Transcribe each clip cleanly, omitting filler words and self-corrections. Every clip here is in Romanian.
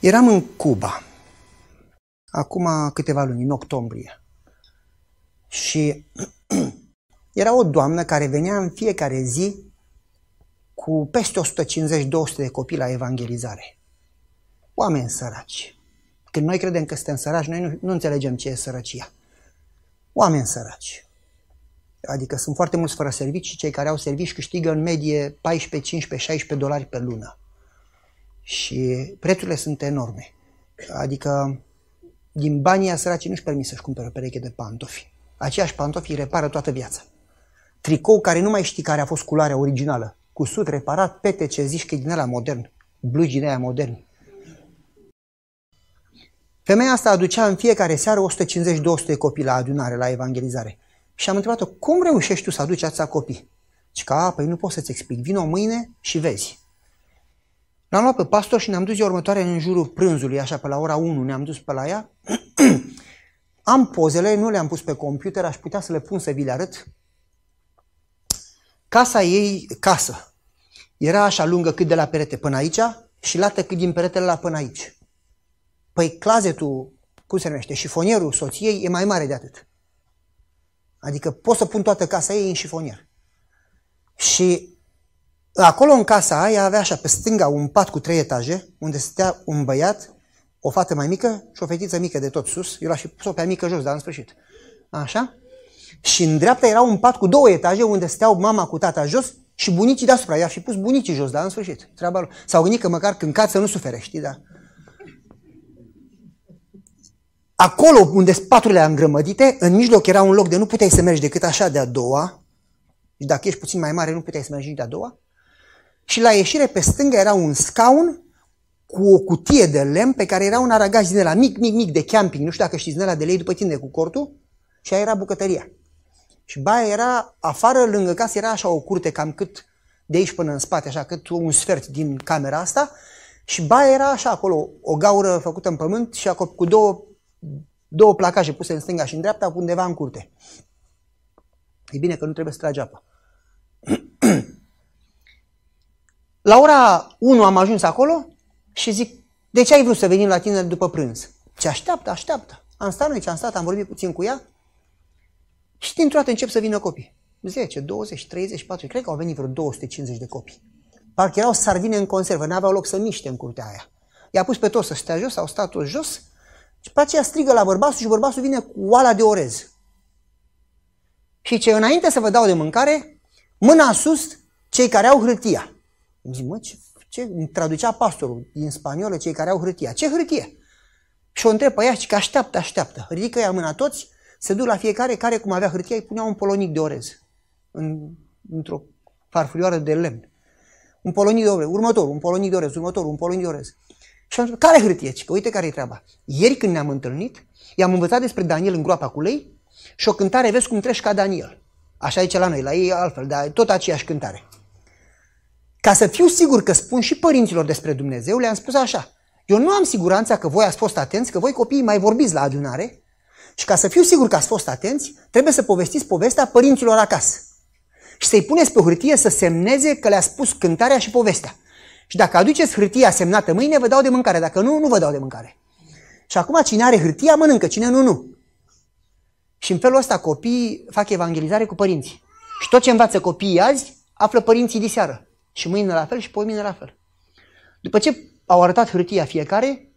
Eram în Cuba, acum câteva luni, în octombrie, și era o doamnă care venea în fiecare zi cu peste 150-200 de copii la evangelizare. Oameni săraci. Când noi credem că suntem săraci, noi nu înțelegem ce e sărăcia. Oameni săraci. Adică sunt foarte mulți fără servicii și cei care au servicii câștigă în medie 14, 15, 16 dolari pe lună. Și prețurile sunt enorme. Adică din banii săracii nu-și permit să-și cumpere o pereche de pantofi. Aceiași pantofi repară toată viața. Tricou care nu mai știi care a fost culoarea originală. Cusut, reparat, pete, ce zici că e din ăla modern. Blugi din aia modern. Femeia asta aducea în fiecare seară 150-200 de copii la adunare, la evangelizare. Și am întrebat-o, cum reușești tu să aduci atâția copii? Și că, păi nu pot să-ți explic, vino mâine și vezi. L-am luat pe pastor și ne-am dus următoare în jurul prânzului, așa pe la ora 1 ne-am dus pe la ea. Am pozele, nu le-am pus pe computer, aș putea să le pun să vi le arăt. Casa ei, casă, era așa lungă cât de la perete până aici și lată cât din peretele la până aici. Păi closetul, cum se numește, șifonierul soției e mai mare de atât. Adică pot să pun toată casa ei în șifonier. Și acolo în casa aia avea așa pe stânga un pat cu 3 etaje, unde stătea un băiat, o fată mai mică și o fetiță mică de tot sus. Eu l-aș fi pus-o pe mică jos, dar în sfârșit. Așa? Și în dreapta era un pat cu 2 etaje unde stăteau mama cu tata jos și bunicii deasupra. I-aș fi pus bunicii jos, dar în sfârșit. Treaba lui. S-au gândit că măcar când cad să nu sufere, știi, da? Acolo unde paturile erau îngrămădite, în mijloc era un loc de nu puteai să mergi decât așa de-a doua. Și dacă ești puțin mai mare, nu puteai să mergi nici de-a doua. Și la ieșire pe stânga era un scaun cu o cutie de lemn pe care era un aragaz din ăla mic de camping. Nu știu dacă știți din ăla de lei după tine cu cortul. Și aia era bucătăria. Și baia era afară, lângă casă, era așa o curte cam cât de aici până în spate, așa cât un sfert din camera asta. Și baia era așa acolo, o gaură făcută în pământ și cu două placaje puse în stânga și în dreapta, undeva în curte. E bine că nu trebuie să tragi apă. La ora 1 am ajuns acolo și zic, de ce ai vrut să venim la tine după prânz? Ce așteaptă. Am stat noi, am vorbit puțin cu ea și dintr-o dată încep să vină copii. 10, 20, 30, 40, cred că au venit vreo 250 de copii. Parcă erau sardine în conservă, n-aveau loc să miște în curtea aia. I-a pus pe toți să stea jos, au stat toți jos și pe aceea strigă la bărbatul și bărbatul vine cu oala de orez. Și ce înainte să vă dau de mâncare, mâna sus, cei care au hârtia. Îmi zic, mă, ce? Traducea pastorul din spaniolă, cei care au hârtia. Ce hârtie? Și o întreb pe ea și că așteaptă. Ridică ea mâna toți, se duc la fiecare, care cum avea hârtia, îi punea un polonic de orez într-o farfurioară de lemn. Un polonic de orez, următorul, un polonic de orez, următorul, un polonic de orez. Și am zis, care hârtie? Că uite care e treaba. Ieri când ne-am întâlnit, i-am învățat despre Daniel în groapa cu lei și o cântare, vezi cum treci ca Daniel. Așa zice la noi, la ei altfel, dar tot aceeași cântare. Ca să fiu sigur că spun și părinților despre Dumnezeu, le-am spus așa. Eu nu am siguranța că voi ați fost atenți, că voi copiii mai vorbiți la adunare și ca să fiu sigur că ați fost atenți, trebuie să povestiți povestea părinților acasă și să-i puneți pe hârtie să semneze că le-a spus cântarea și povestea. Și dacă aduceți hârtia semnată mâine, vă dau de mâncare, dacă nu, nu vă dau de mâncare. Și acum cine are hârtia mănâncă, cine nu, nu. Și în felul ăsta copiii fac evangelizare cu părinții. Și tot ce învață copiii azi, află părinții diseară. Și mâine la fel și poimine la fel. După ce au arătat hârtia fiecare,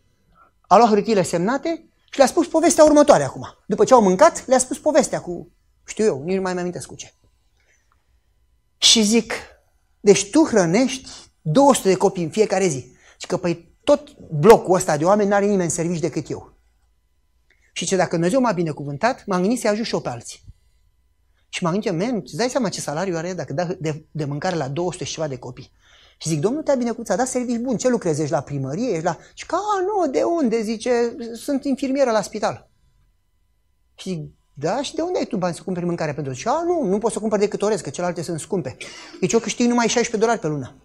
a luat hârtiile semnate și le-a spus povestea următoare acum. După ce au mâncat, le-a spus povestea cu, știu eu, nici nu mai mi-amintesc cu ce. Și zic, deci tu hrănești 200 de copii în fiecare zi. Și că păi tot blocul ăsta de oameni n-are nimeni în servici decât eu. Și ce dacă Dumnezeu m-a binecuvântat, m-am gândit să ajut și eu pe alții. Și m-am gândit, man, îți dai seama ce salariu are dacă da de mâncare la 200 și ceva de copii. Și zic, domnul te-a binecuvântat, ți-a dat servici bun, ce lucrezi, ești la primărie, ești la... Și că, nu, de unde, zice, sunt infirmieră la spital. Și zic, da, și de unde ai tu bani să cumperi mâncare pentru toți? Și nu pot să cumpăr decât orez, că celelalte sunt scumpe. Deci eu câștig numai 16 dolari pe lună.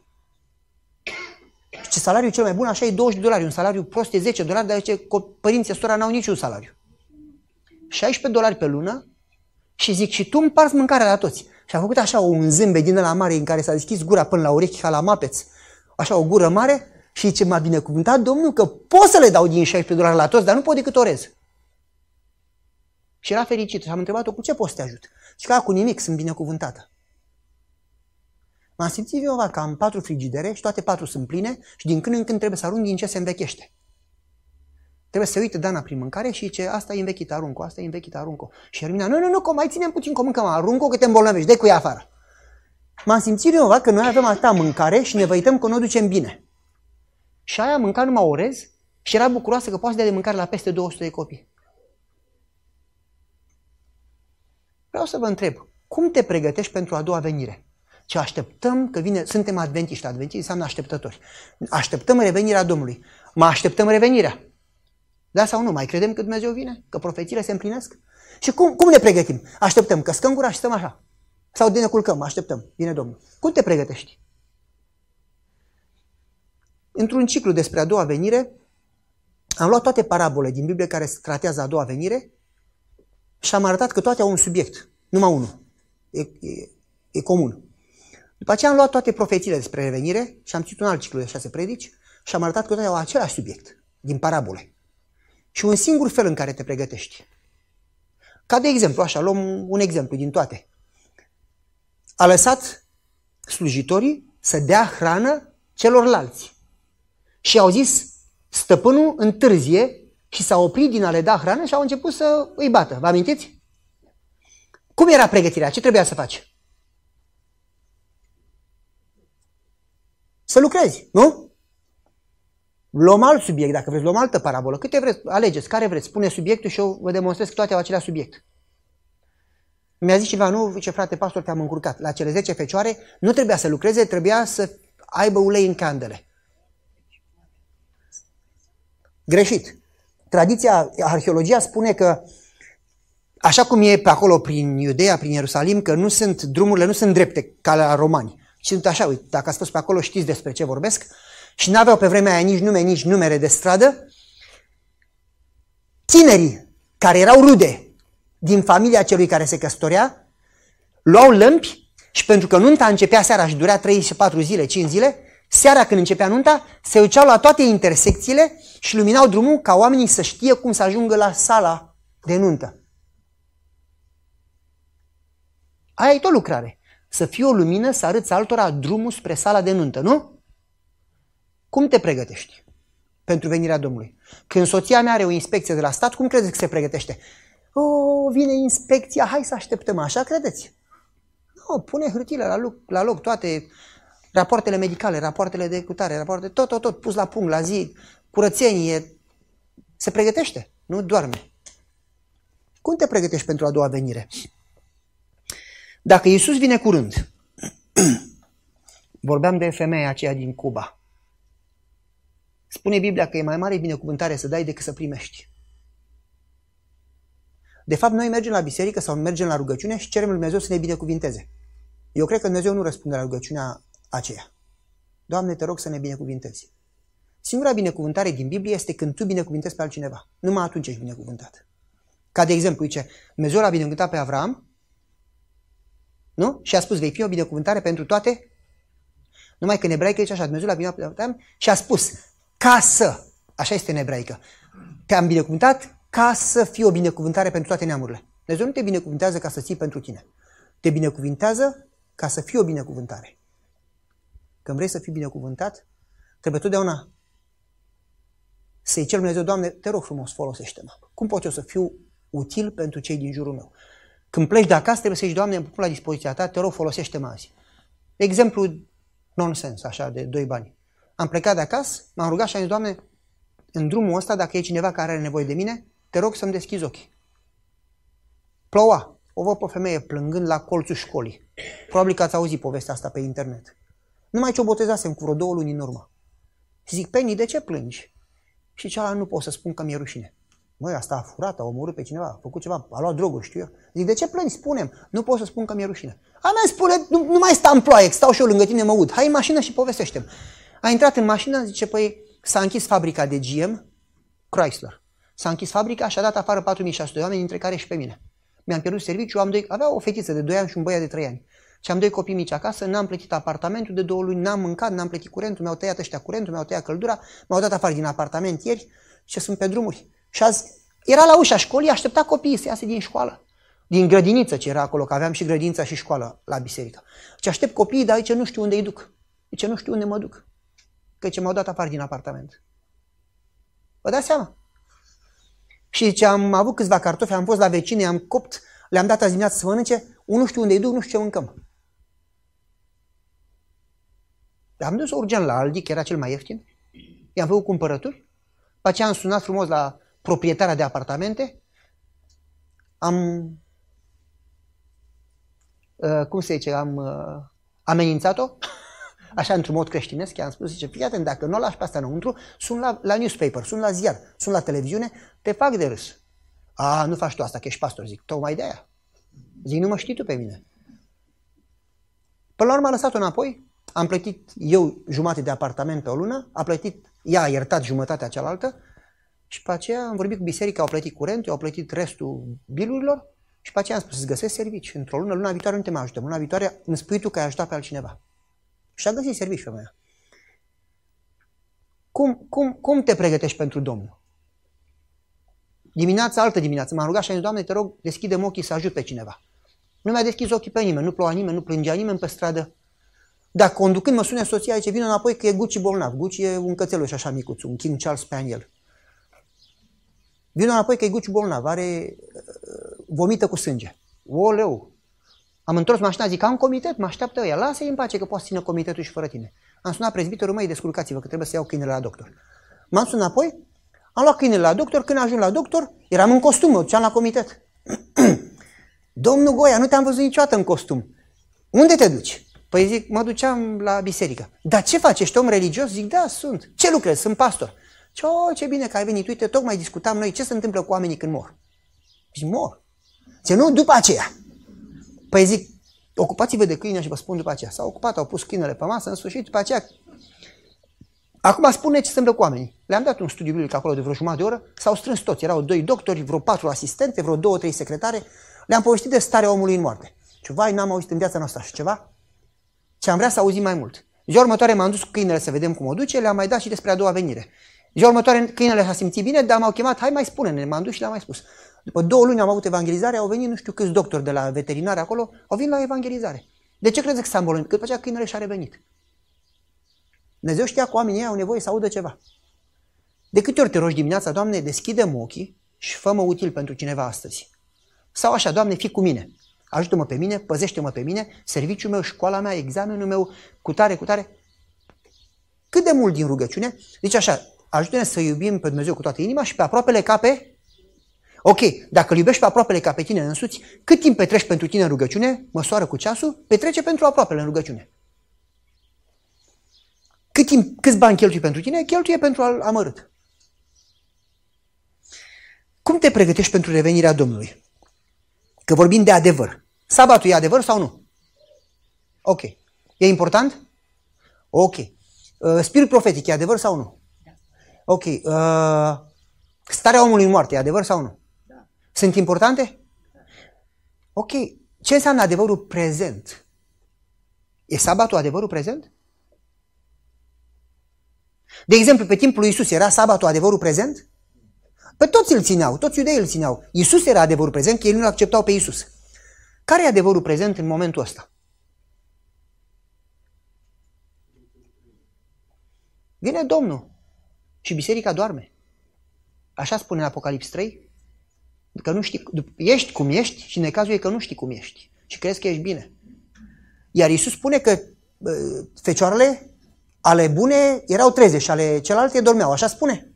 Și salariul cel mai bun, așa e 20 dolari, un salariu prost e 10 dolari, dar zice, părinții sora n-au niciun salariu. 16 dolari pe lună și zic, și tu împarți mâncarea la toți. Și a făcut așa un zâmbet din ăla mare în care s-a deschis gura până la urechi ca la mapeț, așa o gură mare Și ce m-a binecuvântat Domnul că pot să le dau din $16 la toți, dar nu pot decât orez. Și era fericit. Și am întrebat-o, cu ce pot să te ajut? Și că, cu nimic, sunt binecuvântată. M-am simțit vinovat că am 4 frigidere și toate 4 sunt pline și din când în când trebuie să arunc din ce se învechește. Trebuie să se uite Dana prin mâncare și zice, asta e învechit, arunc-o, asta e învechit, arunc-o. Și Hermina, nu, că mai ținem puțin, că mâncă, arunc-o, că te îmbolnăvești, dă cu ea afară. M-am simțit vinovat că noi avem atâta mâncare și ne văităm că nu o ducem bine. Și aia mânca numai orez și era bucuroasă că poate să dea de mâncare la peste 200 de copii. Vreau să vă întreb, cum te pregătești pentru a doua venire? Ce așteptăm că vine, suntem adventiști, adventiști înseamnă așteptători. Așteptăm revenirea Domnului. Mai așteptăm revenirea. Da sau nu? Mai credem că Dumnezeu vine? Că profețiile se împlinesc? Și cum ne pregătim? Așteptăm, că scăm gura și stăm așa. Sau de ne culcăm, așteptăm, vine Domnul. Cum te pregătești? Într-un ciclu despre a doua venire, am luat toate parabolele din Biblie care tratează a doua venire și am arătat că toate au un subiect, numai unul, e comun. După aceea am luat toate profețiile despre revenire și am ținut un alt ciclu de 6 predici și am arătat că toate au același subiect din parabole. Și un singur fel în care te pregătești. Ca de exemplu, așa, luăm un exemplu din toate. A lăsat slujitorii să dea hrană celorlalți. Și au zis, stăpânul întârzie și s-a oprit din a le da hrană și au început să îi bată. Vă amintiți? Cum era pregătirea? Ce trebuia să faci? Să lucrezi, nu? Luăm alt subiect, dacă vreți, luăm altă parabolă. Câte vreți, alegeți, care vreți, spune subiectul și eu vă demonstrez că toate au același subiect. Mi-a zis cineva, nu, zice, frate, pastor, te-am încurcat. La cele 10 fecioare nu trebuia să lucreze, trebuia să aibă ulei în candele. Greșit. Tradiția, arheologia spune că, așa cum e pe acolo prin Iudeea, prin Ierusalim, că nu sunt, drumurile nu sunt drepte ca la romani. Și sunt așa, uite, dacă ați fost pe acolo știți despre ce vorbesc. Și n-aveau pe vremea aia nici nume, nici numere de stradă. Tinerii care erau rude din familia celui care se căsătorea, luau lămpi și pentru că nunta începea seara și durea 3-4 zile, 5 zile, seara când începea nunta, se duceau la toate intersecțiile și luminau drumul ca oamenii să știe cum să ajungă la sala de nuntă. Aia e tot lucrare. Să fie o lumină, să arăți altora drumul spre sala de nuntă, nu? Cum te pregătești pentru venirea Domnului? Când soția mea are o inspecție de la stat, cum credeți că se pregătește? O, vine inspecția, hai să așteptăm, așa credeți? Nu, pune hârtile la loc, toate rapoartele medicale, rapoartele de cutare, rapoartele, tot, pus la punct, la zi, curățenie, se pregătește, nu doarme. Cum te pregătești pentru a doua venire? Dacă Iisus vine curând, vorbeam de femeia aceea din Cuba, spune Biblia că e mai mare binecuvântare să dai decât să primești. De fapt, noi mergem la biserică sau mergem la rugăciune și cerem lui Dumnezeu să ne binecuvinteze. Eu cred că Dumnezeu nu răspunde la rugăciunea aceea. Doamne, te rog să ne binecuvintezi. Singura binecuvântare din Biblie este când tu binecuvintezi pe altcineva. Numai atunci ești binecuvântat. Ca de exemplu, zice, Dumnezeu l-a binecuvântat pe Avram, nu? Și a spus, vei fi o binecuvântare pentru toate? Numai că în ebraică zice așa, Dumnezeu l-a binecuvântat și a spus, ca să, așa este în ebraică, te-am binecuvântat ca să fii o binecuvântare pentru toate neamurile. Dumnezeu nu te binecuvântează ca să ții pentru tine. Te binecuvintează ca să fii o binecuvântare. Când vrei să fii binecuvântat, trebuie totdeauna să-i ceri Dumnezeu, Doamne, te rog frumos, folosește-mă. Cum pot eu să fiu util pentru cei din jurul meu? Când pleci de acasă, trebuie să-i zici, Doamne, îmi pun la dispoziția ta, te rog, folosește-mă azi. Exemplu nonsens, așa, de 2 bani. Am plecat de acasă, m-am rugat și am zis, Doamne, în drumul ăsta, dacă e cineva care are nevoie de mine, te rog să-mi deschizi ochii. Ploua. O văd pe femeie plângând la colțul școlii. Probabil că ați auzit povestea asta pe internet. Numai ce o botezasem cu vreo 2 luni în urmă. Și zic, Penny, de ce plângi? Și cealaltă, nu pot să spun că mi-e rușine. Măi, asta a furat, a omorât pe cineva, a făcut ceva, a luat droguri, știu eu. Zic, de ce plângi? Spune-mi. Nu pot să spun că mi-e rușine. A mea spune, nu mai sta în ploaie, stau și eu lângă tine, mă ud. Hai în mașină și povestește-mi. A intrat în mașină, zice, păi, s-a închis fabrica de GM Chrysler. S-a închis fabrica și a dat afară 4600 de oameni, dintre care și pe mine. Mi-am pierdut serviciu, aveam o fetiță de 2 ani și un băiat de 3 ani. Și am doi copii mici acasă, n-am plătit apartamentul de 2 luni, n-am mâncat, n-am plătit curentul, mi-au tăiat ăștia curentul, mi-au tăiat căldura, m-au dat afară din apartament ieri și sunt pe drumuri. Și azi era la ușa școlii, aștepta copiii să iasă din școală. Din grădiniță ce era acolo, că aveam și grădinița și școala la biserică. Și aștept copiii, dar aici nu știu unde îi duc. Aici nu știu unde mă duc. Că ce m-au dat afară din apartament. Vă dați seama? Și ce am avut câțiva cartofi, am fost la vecine, am copt, le-am dat azi dimineață să mănânce, nu știu unde îi duc, nu știu ce mâncăm. Dar am dus urgent la Aldic, era cel mai ieftin, i-am făcut cumpărături, pe aceea am sunat frumos la proprietarea de apartamente, am, cum se zice, am amenințat-o, așa într-un mod creștinesc, i-am spus, zice, fii atent, dacă nu o lași pe asta înăuntru, sunt la newspaper, sunt la ziar, sunt la televiziune, te fac de râs. A, nu faci tu asta, că ești pastor, zic, tocmai de aia. Zic, nu mă știi tu pe mine. Până la urmă a lăsat-o înapoi. Am plătit eu jumate de apartament pe o lună, a plătit, ea a iertat jumătatea cealaltă și pe aceea am vorbit cu biserica, au plătit curent, au plătit restul bilurilor și pe aceea am spus, îți găsesc serviciu. Într-o lună, luna viitoare nu te mai ajutăm, luna viitoare îmi spui tu că ai ajutat pe altcineva. Și a găsit serviciu femeia. Cum te pregătești pentru Domnul? Dimineața, altă dimineață, m-am rugat și am zis, Doamne, te rog, deschide-mi ochii să ajut pe cineva. Nu mi-a deschis ochii pe nimeni, nu ploua nimeni, nu plângea nimeni pe stradă. Dar conducând mă sună soția, zice, vină înapoi că e Guci bolnav. Guci e un cățeluș așa micuț, un King Charles Spaniel. Vină înapoi că e Guci bolnav, are vomită cu sânge. Oleu! Am întors mașina, zic, am comitet, mă așteaptă ea, lasă-i în pace că poate să țină comitetul și fără tine. Am sunat prezbitorul, măi, descurcați-vă că trebuie să iau câinele la doctor. M-am sunat apoi, am luat câinele la doctor, când ajung la doctor, eram în costum, mă duceam la comitet. Domnul Goia, nu te-am văzut niciodată în costum. Unde te duci? Păi zic, mă duceam la biserică. Dar ce faci? Ești om religios? Zic, da, sunt. Ce lucrezi? Sunt pastor. Ce bine că ai venit. Uite, tocmai discutam noi ce se întâmplă cu oamenii când mor. Zic, mor. Zic, nu, după aceea. Păi zic, ocupați-vă de câine și vă spun după aceea. S-au ocupat, au pus câinele pe masă, în sfârșit, după aceea. Acum spune ce se întâmplă cu oamenii. Le-am dat un studiu biblic acolo de vreo jumătate de oră, s-au strâns toți. Erau 2 doctori, vreo 4 asistente, vreo 2-3 secretare. Le-am povestit de starea omului în moarte. Și vai, n-am auzit în viața noastră așa ceva. Și am vrea să auzim mai mult. Ziua următoare m-am dus cu câinele să vedem cum o duce, le-am mai dat și despre a doua venire. Ziua următoare câinele s-a simțit bine, dar m-au chemat, hai mai spune-ne, m-am dus și le-am mai spus. După 2 luni am avut evangelizare, au venit nu știu câți doctori de la veterinare acolo, au venit la evangelizare. De ce credeți că s-a îmbolnăvit? Că după aceea câinele și-a revenit. Dumnezeu știa că oamenii ei au nevoie să audă ceva. De câte ori te rogi dimineața, Doamne, deschide-mi ochii și fă-mă util pentru cineva astăzi. Sau așa, Doamne, fii cu mine. Ajută-mă pe mine, păzește-mă pe mine, serviciul meu, școala mea, examenul meu, cu tare. Cât de mult din rugăciune, zice așa, ajută-ne să iubim pe Dumnezeu cu toată inima și pe aproapele ca pe... Ok, dacă îl iubești pe aproapele ca pe tine însuți, cât timp petreci pentru tine în rugăciune, măsoară cu ceasul, petrece pentru aproapele în rugăciune. Câți bani cheltui pentru tine, cheltuie pentru al amărât. Cum te pregătești pentru revenirea Domnului? Că vorbim de adevăr. Sabatul e adevăr sau nu? Ok. E important? Ok. Spirit profetic e adevăr sau nu? Ok. Starea omului în moarte e adevăr sau nu? Sunt importante? Ok. Ce înseamnă adevărul prezent? E sabatul adevărul prezent? De exemplu, pe timpul lui Iisus era sabatul adevărul prezent? Pe toți îl țineau, toți iudeii îl țineau. Iisus era adevărul prezent, că ei nu-l acceptau pe Iisus. Care e adevărul prezent în momentul ăsta? Vine Domnul și biserica doarme. Așa spune în Apocalips 3, că nu știi, ești cum ești și necazul e că nu știi cum ești și crezi că ești bine. Iar Iisus spune că fecioarele ale bune erau 30 și ale celelalte dormeau, așa spune?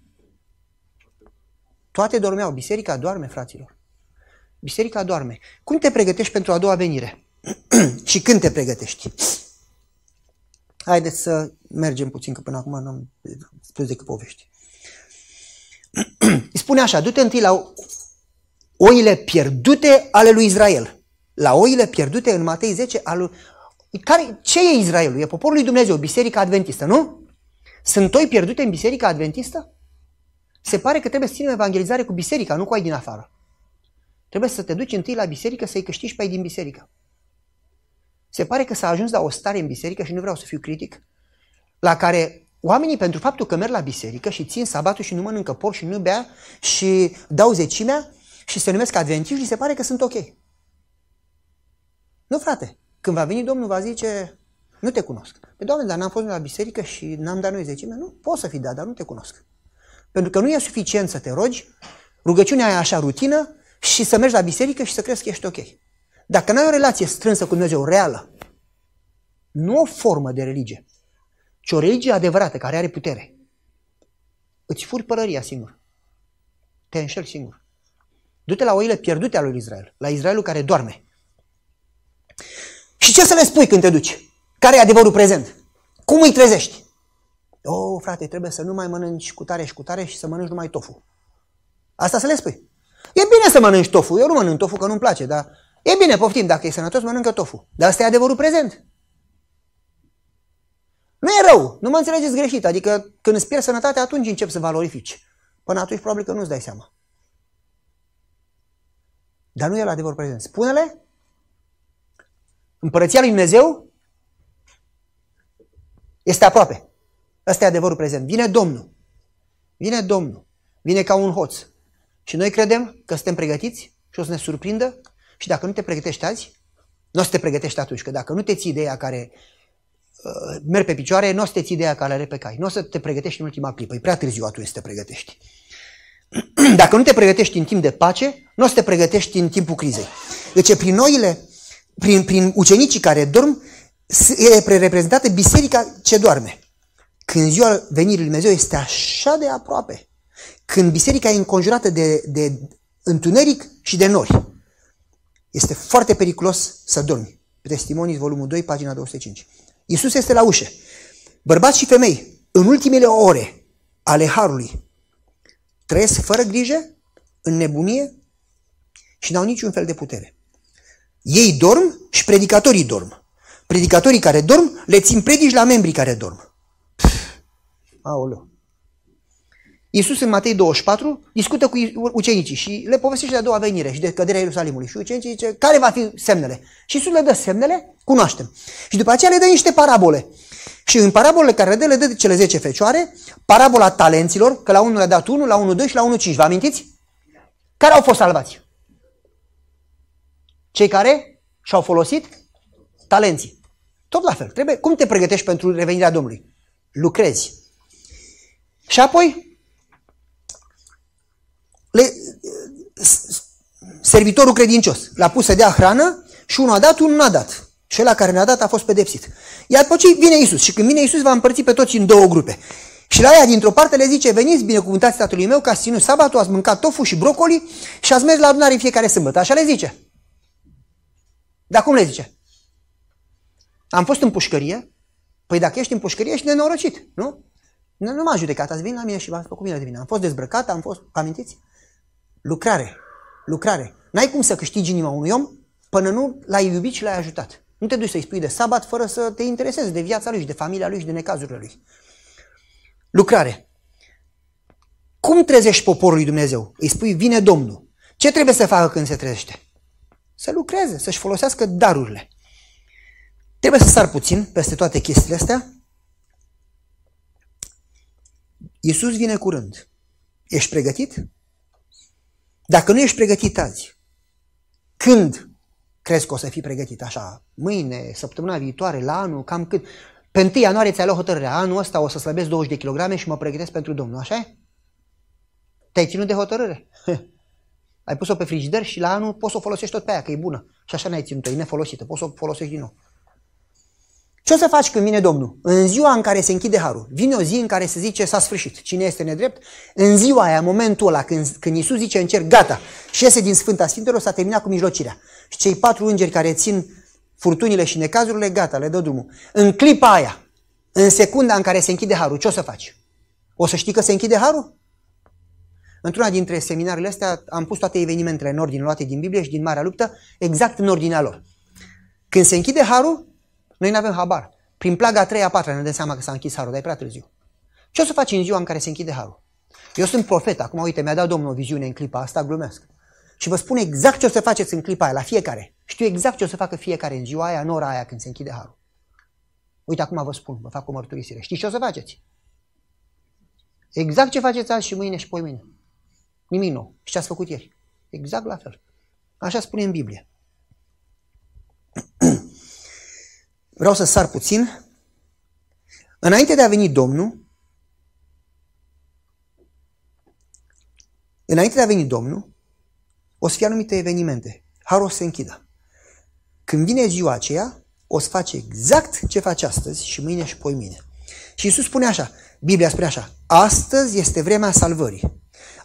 Toate dormeau. Biserica doarme, fraților. Biserica doarme. Cum te pregătești pentru a doua venire? Și când te pregătești? Haideți să mergem puțin, că până acum n-am spus decât povești. Îi spune așa, du-te întâi la oile pierdute ale lui Israel. La oile pierdute în Matei 10. Ce e Israelul? E poporul lui Dumnezeu, biserica adventistă, nu? Sunt oi pierdute în biserica adventistă? Se pare că trebuie să ținem evangelizare cu biserica, nu cu ai din afară. Trebuie să te duci întâi la biserică să-i câștigi pe ai din biserică. Se pare că s-a ajuns la o stare în biserică, și nu vreau să fiu critic, la care oamenii, pentru faptul că merg la biserică și țin sabatul și nu mănâncă porc și nu bea și dau zecimea și se numesc adventiști, li se pare că sunt ok. Nu, frate, când va veni Domnul, va zice: nu te cunosc. Pe Doamne, dar n-am fost la biserică și n-am dat noi zecime? Nu, poți să fii dat, dar nu te cunosc. Pentru că nu e suficient să te rogi, rugăciunea e așa rutină, și să mergi la biserică și să crezi că ești ok. Dacă n-ai o relație strânsă cu Dumnezeu, reală, nu o formă de religie, ci o religie adevărată, care are putere, îți furi părăria singur. Te înșeli singur. Du-te la oile pierdute a lui Israel, la Israelul care doarme. Și ce să le spui când te duci? Care e adevărul prezent? Cum îi trezești? Oh, frate, trebuie să nu mai mănânci cu tare și cu tare și să mănânci numai tofu. Asta să le spui. E bine să mănânci tofu. Eu nu mănânc tofu că nu-mi place, dar e bine, poftim, dacă e sănătos, mănâncă tofu. Dar asta e adevărul prezent. Nu e rău, nu mă înțelegeți greșit. Adică când îți pierzi sănătatea, atunci începi să valorifici. Până atunci probabil că nu-ți dai seama. Dar nu e la adevărul prezent. Spune-le: Împărăția lui Dumnezeu este aproape. Asta e adevărul prezent. Vine Domnul. Vine Domnul. Vine ca un hoț. Și noi credem că suntem pregătiți și o să ne surprindă. Și dacă nu te pregătești azi, nu o să te pregătești atunci. Că dacă nu te ții de ea care merg pe picioare, nu o să te ții de ea care are pe cai. Nu o să te pregătești în ultima clipă. E prea târziu atunci să te pregătești. Dacă nu te pregătești în timp de pace, nu o să te pregătești în timpul crizei. Deci prin ucenicii care dorm, e reprezentată biserica ce doarme. Când ziua venirii lui Dumnezeu este așa de aproape, când biserica e înconjurată de întuneric și de nori, este foarte periculos să dormi. Testimonii, volumul 2, pagina 205. Iisus este la ușă. Bărbați și femei, în ultimele ore ale Harului, trăiesc fără grijă, în nebunie și n-au niciun fel de putere. Ei dorm și predicatorii dorm. Predicatorii care dorm le țin predici la membrii care dorm. Aoleu. Iisus în Matei 24 discută cu ucenicii și le povestește de a doua venire și de căderea Ierusalimului. Și ucenicii zice: care va fi semnele? Și Iisus le dă semnele, cunoaștem. Și după aceea le dă niște parabole. Și în parabolele care le dă cele 10 fecioare, parabola talenților, că la unul le-a dat 1, la unul 2 și la unul 5. Vă amintiți? Care au fost salvați? Cei care și-au folosit talenții. Tot la fel. Trebuie, cum te pregătești pentru revenirea Domnului? Lucrezi. Și apoi, servitorul credincios l-a pus să dea hrană și unul a dat, unul n-a dat. Și ăla care n-a dat a fost pedepsit. Iar după ce vine Iisus, și când vine Iisus va împărți pe toți în două grupe. Și la aia dintr-o parte le zice: veniți, binecuvântați tatălui meu, că ați ținut sabatul, ați mâncat tofu și brocoli și ați mers la adunare în fiecare sâmbătă. Așa le zice. Dar cum le zice? Am fost în pușcărie? Păi dacă ești în pușcărie, ești nenorocit, nu? Nu m-a judecat, ați venit la mine și v-ați făcut mine de mine. Am fost dezbrăcat, am fost... Amintiți? Lucrare, lucrare. N-ai cum să câștigi inima unui om până nu l-ai iubit și l-ai ajutat. Nu te duci să-i spui de sabat fără să te interesezi de viața lui și de familia lui și de necazurile lui. Lucrare. Cum trezești poporul lui Dumnezeu? Îi spui: vine Domnul. Ce trebuie să facă când se trezește? Să lucreze, să-și folosească darurile. Trebuie să sar puțin peste toate chestiile astea. Iisus vine curând. Ești pregătit? Dacă nu ești pregătit azi, când crezi că o să fii pregătit? Așa, mâine, săptămâna viitoare, la anul, cam cât? Pe 1 ianuarie ți-ai luat hotărârea: anul ăsta o să slăbesc 20 de kilograme și mă pregătesc pentru Domnul, așa e? Te-ai ținut de hotărâre? Ai pus-o pe frigider și la anul poți să o folosești tot pe aia, că e bună. Și așa n-ai ținut-o, e nefolosită, poți să o folosești din nou. Ce o să faci când vine Domnul? În ziua în care se închide harul, vine o zi în care se zice: s-a sfârșit, cine este nedrept? În ziua aia, momentul ăla, când Iisus zice în cer: gata, și iese din Sfânta Sfintelor, s-a terminat cu mijlocirea. Și cei 4 îngeri care țin furtunile și necazurile, gata, le dă drumul. În clipa aia, în secunda în care se închide harul, ce o să faci? O să știi că se închide harul? Într-una dintre seminarele astea am pus toate evenimentele în ordine luate din Biblie și din Marea Luptă, exact în ordinea lor. Când se închide harul, noi nu avem habar. Prin plaga a 3-a, a 4-a ne dăm seama că s-a închis harul, dar e prea târziu. Ce o să faci în ziua în care se închide harul? Eu sunt profet, acum uite, mi-a dat Domnul o viziune în clipa asta, glumesc. Și vă spun exact ce o să faceți în clipa aia, la fiecare. Știu exact ce o să facă fiecare în ziua aia, în ora aia când se închide harul. Uite, acum vă spun, vă fac o mărturisire. Știți ce o să faceți? Exact ce faceți azi și mâine și poimâine. Nimic nou. Și ce ați făcut ieri. Exact la fel. Așa spune în Biblie. Vreau să sar puțin. Înainte de a veni Domnul, o să fie anumite evenimente. Harul o să se închidă. Când vine ziua aceea, o să face exact ce face astăzi și mâine și poimâine. Și Iisus spune așa, Biblia spune așa, astăzi este vremea salvării.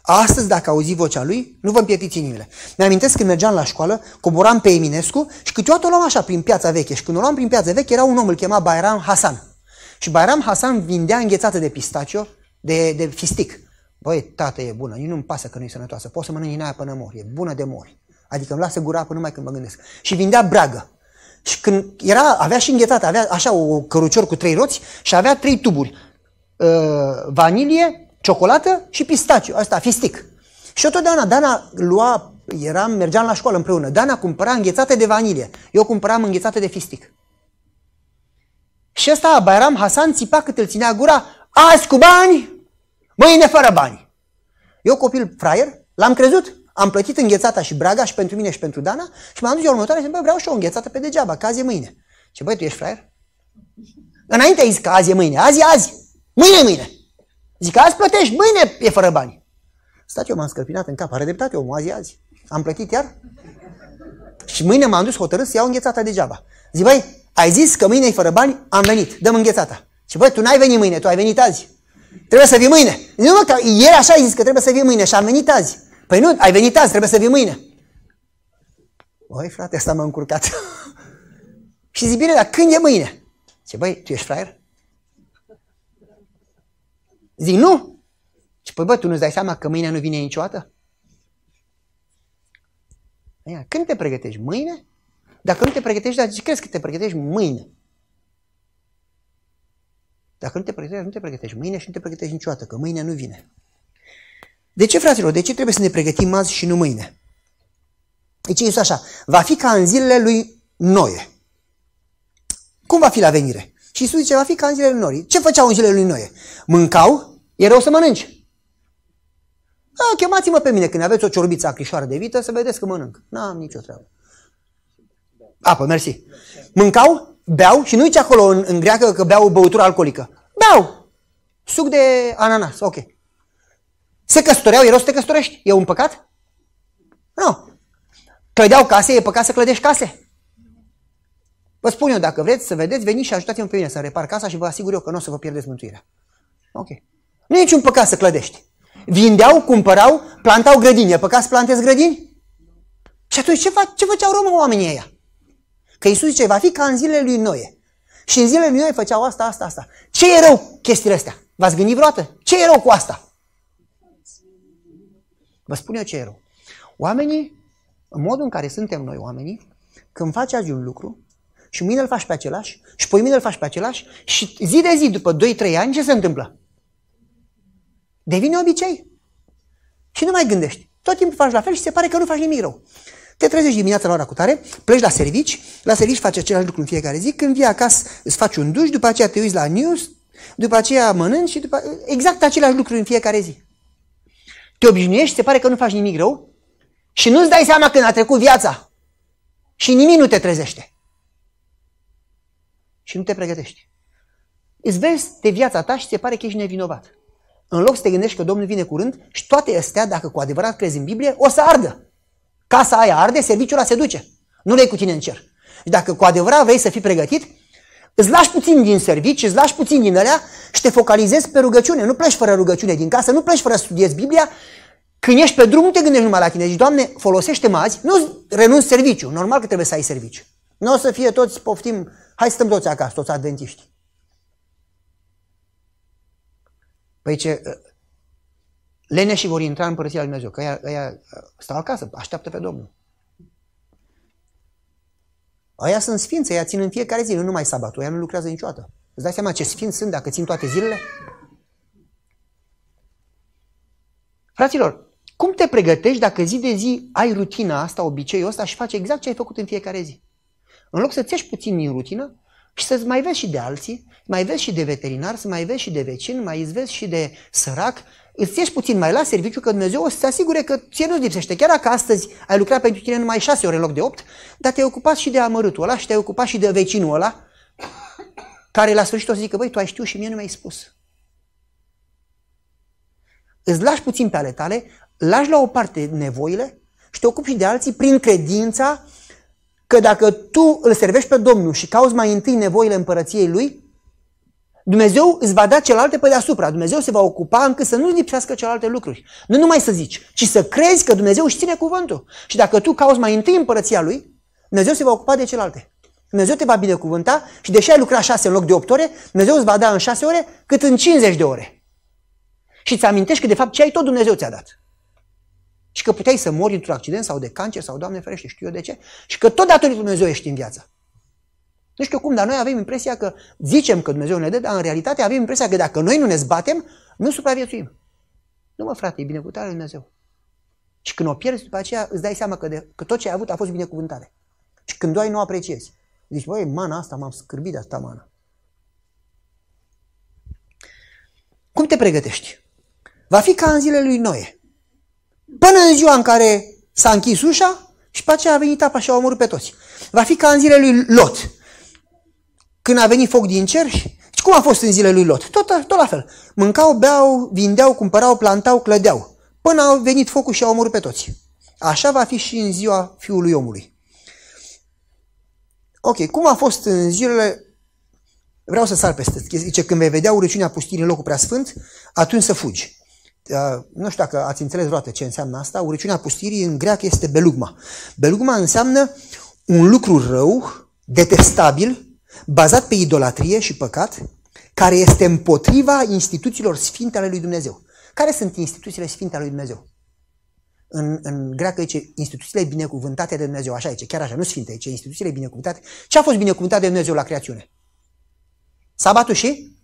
Astăzi, dacă auzi vocea lui, nu vă împietiți inimile. Mi-amintesc când mergeam la școală, coboram pe Eminescu și câteodată o luam așa prin Piața Veche. Și când o luam prin Piața Veche, era un om, îl chema Bayram Hasan. Și Bayram Hasan vindea înghețată de pistacio, de fistic. Băi, tată, e bună, nu-mi pasă că nu e sănătoasă, pot să mănânc din aia până mori, e bună de mori. Adică îmi lasă gura până numai când mă gândesc. Și vindea bragă. Și când era, avea și înghețată, avea așa o cărucior cu 3 roți și avea 3 tuburi. Vanilie, ciocolată și pistaciu, asta, fistic. Și eu totdeauna, Dana lua, mergeam la școală împreună, Dana cumpăra înghețate de vanilie, eu cumpăram înghețate de fistic. Și ăsta, Bayram Hasan, țipa cât îl ținea gura, azi cu bani, mâine fără bani. Eu, copil fraier, l-am crezut, am plătit înghețata și braga și pentru mine și pentru Dana și m-am dus la următoare și zic, bă, vreau și o înghețată pe degeaba, că azi e mâine. Ce băi, tu ești fraier? Înainte ai zis că azi e mâine, azi e azi, mâine e mâine. Zic, azi plătești, mâine e fără bani. Stați, eu m-am scălpinat în cap, are dreptate omul, azi e azi. Am plătit iar? Și mâine m-am dus hotărât să iau înghețata degeaba. Zic, băi, ai zis că mâine e fără bani, am venit, dăm înghețata. Și băi, tu n-ai venit mâine, tu ai venit azi. Trebuie să vii mâine. Nu, mă, că ieri așa ai zis că trebuie să vii mâine și am venit azi. Păi nu, ai venit azi, trebuie să vii mâine. Băi, frate, asta m-a încurcat. Și zic, bine, dar când e mâine? Zic, băi, tu ești fraier? Zic, nu? Și păi bă, tu nu-ți dai seama că mâine nu vine niciodată? Ia, când te pregătești? Mâine? Dacă nu te pregătești, dar crezi că te pregătești mâine. Dacă nu te pregătești, nu te pregătești mâine și nu te pregătești niciodată, că mâine nu vine. De ce, fraților? De ce trebuie să ne pregătim azi și nu mâine? Deci este așa, va fi ca în zilele lui Noe. Cum va fi la venire? Și Iisus zice, va fi ca în zilele lui Noe. Ce făceau în zilele lui Noe? Mâncau? E rău să mănânci. Chemați-mă pe mine când aveți o ciorbiță acrișoară de vită să vedeți că mănânc. N-am nicio treabă. Apă, mersi. Mâncau, beau și nu uiți acolo în greacă că beau o băutură alcoolică. Beau! Suc de ananas, ok. Se căsătoreau, e rău să te căsătorești? E un păcat? Nu. Clădeau case, e păcat să clădești case? Vă spun eu, dacă vreți să vedeți, veniți și ajutați-mă pe mine să repar casa și vă asigur eu că nu o să vă pierdeți mântuirea. Ok. Nu e niciun păcat să clădești. Vindeau, cumpărau, plantau grădini. E păcat să plantezi grădini? Și atunci ce făceau românii oamenii ăia? Că Iisus zice, va fi ca în zilele lui Noe. Și în zilele lui Noe făceau asta, asta, asta. Ce e rău chestiile astea? V-ați gândit vreodată? Ce e rău cu asta? Vă spun eu ce e rău. Oamenii, în modul în care suntem noi oamenii, când faci azi un lucru și mâine îl faci pe același și poimâine îl faci pe același și zi de zi, după 2-3 ani, ce se întâmplă? Devine obicei. Și nu mai gândești. Tot timpul faci la fel și se pare că nu faci nimic rău. Te trezești dimineața la ora cutare, pleci la servici, faci același lucru în fiecare zi, când vii acasă îți faci un duș, după aceea te uiți la news, după aceea mănânci și după... exact același lucru în fiecare zi. Te obișnuiești, se pare că nu faci nimic rău și nu-ți dai seama când a trecut viața și nimic nu te trezește. Și nu te pregătești. Îți vezi de viața ta și se pare că ești nevinovat. În loc să te gândești că Domnul vine curând și toate astea, dacă cu adevărat crezi în Biblie, o să ardă. Casa aia arde, serviciul ăla se duce. Nu le-ai cu tine în cer. Și dacă cu adevărat vrei să fii pregătit, îți lași puțin din serviciu, îți lași puțin din alea și te focalizezi pe rugăciune. Nu pleci fără rugăciune din casă, nu pleci fără să studiezi Biblia. Când ești pe drum, nu te gândești numai la tine. Zici, Doamne, folosește-mă azi, nu renunți serviciu. Normal că trebuie să ai serviciu. Nu o să fie toți, poftim, hai să stăm toți acasă, toți adventiști. Păi ce... leneșii vor intra în Împărăția Lui Dumnezeu, că aia stau acasă, așteaptă pe Domnul. Aia sunt sfinți, aia țin în fiecare zi, nu numai sabatul, aia nu lucrează niciodată. Îți dai seama ce sfinți sunt dacă țin toate zilele? Fraților, Cum te pregătești dacă zi de zi ai rutina asta, obiceiul ăsta și faci exact ce ai făcut în fiecare zi? În loc să-ți ieși puțin din rutină și să-ți mai vezi și de alții, mai vezi și de veterinar, să mai vezi și de vecin, mai îți vezi și de sărac, îți ieși puțin mai la serviciu, că Dumnezeu o să te asigure că ție nu-ți lipsește. Chiar dacă astăzi ai lucrat pentru tine numai 6 ore în loc de 8, dar te-ai ocupat și de amărâtul ăla și te-ai ocupat și de vecinul ăla, care la sfârșit o să zică, băi, tu ai știut și mie nu mi-ai spus. Îți lași puțin pe ale tale, lași la o parte nevoile și te ocupi și de alții prin credința că dacă tu îl servești pe Domnul și cauți mai întâi nevoile împărăției Lui, Dumnezeu îți va da celelalte pe deasupra. Dumnezeu se va ocupa încât să nu-ți lipsească celelalte lucruri. Nu numai să zici, ci să crezi că Dumnezeu își ține cuvântul. Și dacă tu cauți mai întâi împărăția Lui, Dumnezeu se va ocupa de celelalte. Dumnezeu te va binecuvânta și deși ai lucrat 6 în loc de 8 ore, Dumnezeu îți va da în 6 ore cât în 50 de ore. Și îți amintești că de fapt ce ai tot Dumnezeu ți-a dat. Și că puteai să mori într-un accident sau de cancer sau, Doamne ferește, știu eu de ce, și că tot datorită Dumnezeu ești în viață. Nu știu cum, dar noi avem impresia că zicem că Dumnezeu ne dă, dar în realitate avem impresia că dacă noi nu ne zbatem, nu supraviețuim. Nu mă, frate, e binecuvântarea lui Dumnezeu. Și când o pierzi, după aceea îți dai seama că tot ce ai avut a fost binecuvântare. Și când o ai, nu o apreciezi. Zici, băi, mana asta, m-am scârbit de asta, mana. Cum te pregătești? Va fi ca în zilele lui Noe. Până în ziua în care s-a închis ușa și pe aceea a venit apa și a omorât pe toți. Va fi ca în zilele lui Lot. Când a venit foc din cer, și cum a fost în zilele lui Lot? Tot la fel. Mâncau, beau, vindeau, cumpărau, plantau, clădeau. Până a venit focul și a omorât pe toți. Așa va fi și în ziua Fiului Omului. Ok, cum a fost în zilele... Vreau să sar peste. Zice, când vei vedea urăciunea pustirii în locul preasfânt, atunci să fugi. Nu știu dacă ați înțeles vreodată ce înseamnă asta. Urăciunea pustirii în greacă este belugma. Belugma înseamnă un lucru rău, detestabil, bazat pe idolatrie și păcat, care este împotriva instituțiilor sfinte ale lui Dumnezeu. Care sunt instituțiile sfinte ale lui Dumnezeu? În greacă zice instituțiile binecuvântate de Dumnezeu. Așa zice, chiar așa, nu sfinte, zice instituțiile binecuvântate. Ce a fost binecuvântat de Dumnezeu la creațiune? Sabatul și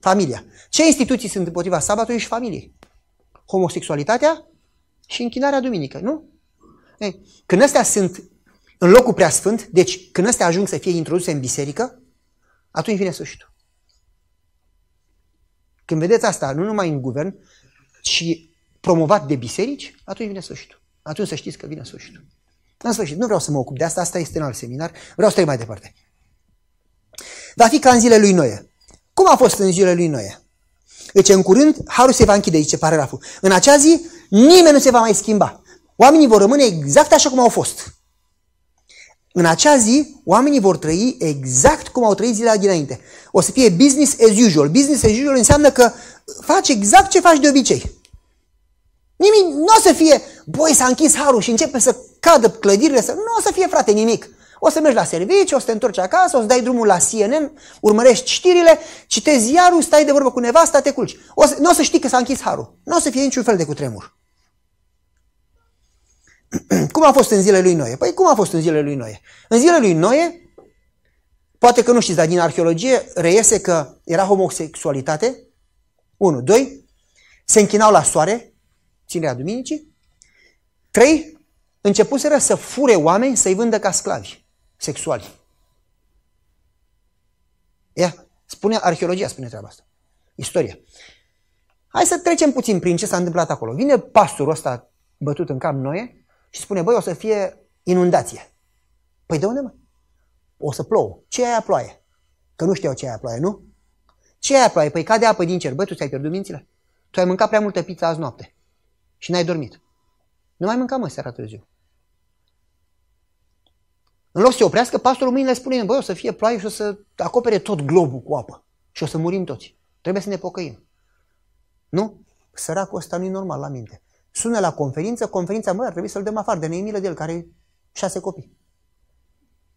familia. Ce instituții sunt împotriva sabatului și familiei? Homosexualitatea și închinarea duminică, nu? Ei, când astea sunt în locul preasfânt, deci când astea ajung să fie introduse în biserică, atunci vine sfârșitul. Când vedeți asta, nu numai în guvern, ci promovat de biserici, atunci vine sfârșitul. Atunci să știți că vine sfârșitul. În sfârșit, nu vreau să mă ocup de asta, asta este în alt seminar, vreau să trec mai departe. Va fi ca în zilele lui Noe. Cum a fost în zilele lui Noe? Deci în curând, harul se va închide, zice paragraful. În acea zi, nimeni nu se va mai schimba. Oamenii vor rămâne exact așa cum au fost. În acea zi, oamenii vor trăi exact cum au trăit zilele dinainte. O să fie business as usual. Business as usual înseamnă că faci exact ce faci de obicei. Nimic, nu o să fie, băi, s-a închis harul și începe să cadă clădirile, să... nu o să fie, frate, nimic. O să mergi la serviciu, o să te întorci acasă, o să dai drumul la CNN, urmărești știrile, citezi ziarul, stai de vorbă cu nevasta, te culci. Nu o să știi că s-a închis harul. Nu o să fie niciun fel de cutremur. Cum a fost în zilele lui Noe? Păi cum a fost în zilele lui Noe? În zilele lui Noe, poate că nu știți, dar din arheologie reiese că era homosexualitate. 1. 2. Se închinau la soare, ținerea duminicii. 3. Începuseră să fure oameni, să-i vândă ca sclavi sexuali. Ia, spune arheologia, spune treaba asta. Istoria. Hai să trecem puțin prin ce s-a întâmplat acolo. Vine pastorul ăsta bătut în cap Noe și spune, băi, o să fie inundație. Păi de unde, mă? O să plouă. Ce e aia ploaie? Că nu știau ce e aia ploaie, nu? Ce e aia ploaie? Păi cade apă din cer. Băi, tu ți-ai pierdut mințile? Tu ai mâncat prea multă pizza azi noapte și n-ai dormit. Nu mai mâncam în seara târziu. În loc să se oprească, pastorul mâinile spune, băi, o să fie ploaie și o să acopere tot globul cu apă și o să murim toți. Trebuie să ne pocăim. Nu? Săracul ăsta nu-i normal la minte. Sună la conferință, conferința, mă, ar trebui să-l dăm afară, de ne-i milă de el, care are 6 copii.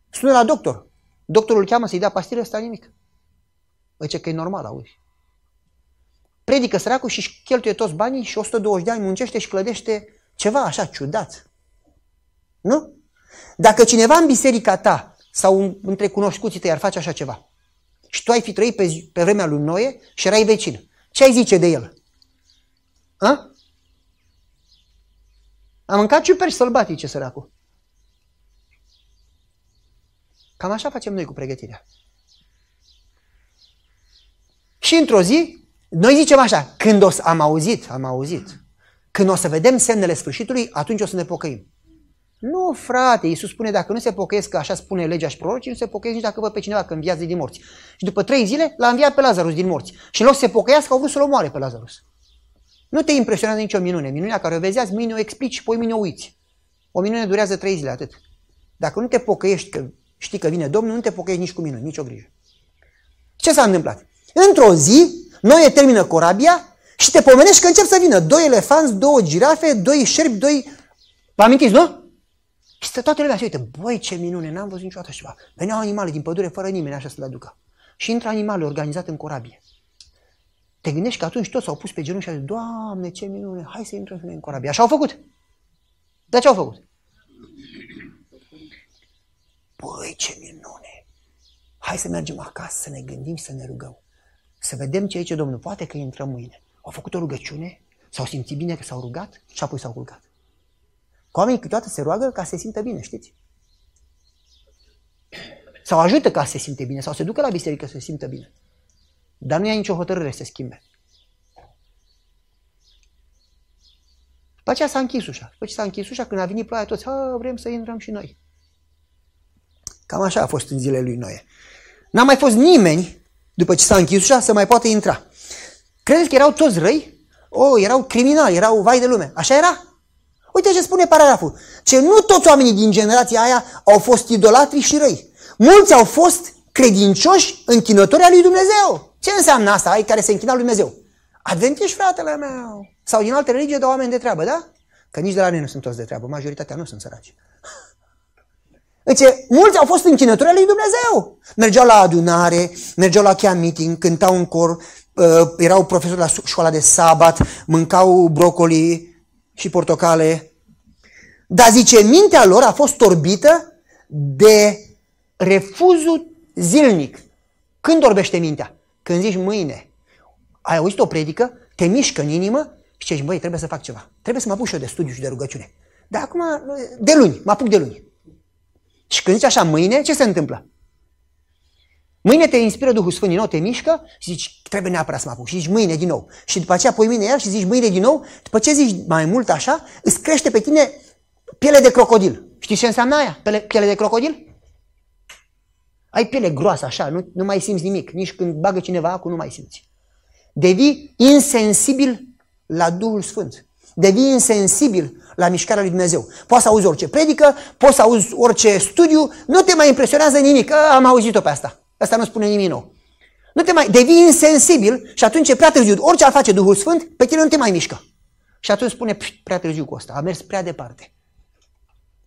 Sună la doctor. Doctorul îl cheamă să-i dea pastile, ăsta nimic. Zice că e normal, auzi. Predică săracul și-și cheltuie toți banii și 120 de ani muncește și clădește ceva așa ciudat. Nu? Dacă cineva în biserica ta sau între cunoscuții tăi ar face așa ceva și tu ai fi trăit pe vremea lui Noe și erai vecin, ce ai zice de el? A? A mâncat ciuperci sălbatice, săracul. Cam așa facem noi cu pregătirea. Și într-o zi, noi zicem așa, când o să am auzit, când o să vedem semnele sfârșitului, atunci o să ne pocăim. Nu, frate, Iisus spune, dacă nu se pocăiesc, că așa spune legea și prorocii, nu se pocăiesc nici dacă văd pe cineva că înviază din morți. Și după 3 zile l-a înviat pe Lazarus din morți. Și în loc să se pocăiască, au vrut să-l omoare pe Lazarus. Nu te impresionează nicio minune. Minunea care o vezi azi, mâine o explici, poi mâine o uiți. O minune durează 3 zile, atât. Dacă nu te pocăiești, că știi că vine Domnul, nu te pocăiești nici cu minune, nicio grijă. Ce s-a întâmplat? Într-o zi, Noe termină corabia și te pomenești că încep să vină 2 elefanți, 2 girafe, 2 șerpi, 2... Vă amintiți, nu? Și toată lumea se uită, băi, ce minune, n-am văzut niciodată așa. Veneau animale din pădure fără nimeni așa să le aducă. Și intră animale organizate în corabie. Te gândești că atunci toți s-au pus pe genunchi și au zis, Doamne, ce minune, hai să intrăm în corabie. Așa au făcut. Dar ce au făcut? Băi, ce minune! Hai să mergem acasă, să ne gândim, să ne rugăm. Să vedem ce aici Domnul, poate că intrăm mâine. Au făcut o rugăciune, s-au simțit bine că s-au rugat și apoi s-au culcat. Că oamenii câteodată se roagă ca să se simtă bine, știți? Sau ajută ca să se simte bine, sau se ducă la biserică să se simtă bine. Dar nu ia nicio hotărâre să se schimbe. După aceea s-a închis ușa. După ce s-a închis ușa, când a venit ploaia, toți, vrem să intrăm și noi. Cam așa a fost în zilele lui Noe. N-a mai fost nimeni, după ce s-a închis ușa, să mai poată intra. Credeți că erau toți răi? Erau criminali, erau vai de lume. Așa era? Uite ce spune paragraful. Ce nu toți oamenii din generația aia au fost idolatri și răi. Mulți au fost credincioși, închinători al lui Dumnezeu. Ce înseamnă asta, ai care se închină lui Dumnezeu? Adventiști, fratele meu. Sau din alte religii, dar oameni de treabă, da? Că nici de la noi nu sunt toți de treabă, majoritatea nu sunt săraci. Deci, mulți au fost închinători al lui Dumnezeu. Mergeau la adunare, mergeau la camp meeting, cântau în cor, erau profesori la școala de sabat, mâncau brocoli și portocale. Dar zice, mintea lor a fost torbită de refuzul zilnic. Când orbește mintea? Când zici mâine. Ai auzit o predică, te mișcă în inimă și zici, băi, trebuie să fac ceva. Trebuie să mă apuc și eu de studiu și de rugăciune. Dar acum, de luni, mă apuc de luni. Și când zici așa, mâine, ce se întâmplă? Mâine te inspiră Duhul Sfânt din nou, te mișcă și zici, trebuie neapărat să mă apuc. Și zici, mâine din nou. Și după aceea, poi mâine iar și zici, mâine din nou. După ce zici mai mult așa, îți crește pe tine piele de crocodil. Știi ce înseamnă aia? Piele de crocodil? Ai piele groasă așa, nu mai simți nimic. Nici când bagă cineva acul, nu mai simți. Devii insensibil la Duhul Sfânt. Devii insensibil la mișcarea lui Dumnezeu. Poți să auzi orice predică, poți să auzi orice studiu, nu te mai impresionează nimic. Am auzit-o pe asta. Asta nu spune nimic nou. Nu te mai devii insensibil și atunci e prea târziu. Orice ar face Duhul Sfânt, pe tine nu te mai mișcă. Și atunci spune, prea târziu cu asta. A mers prea departe.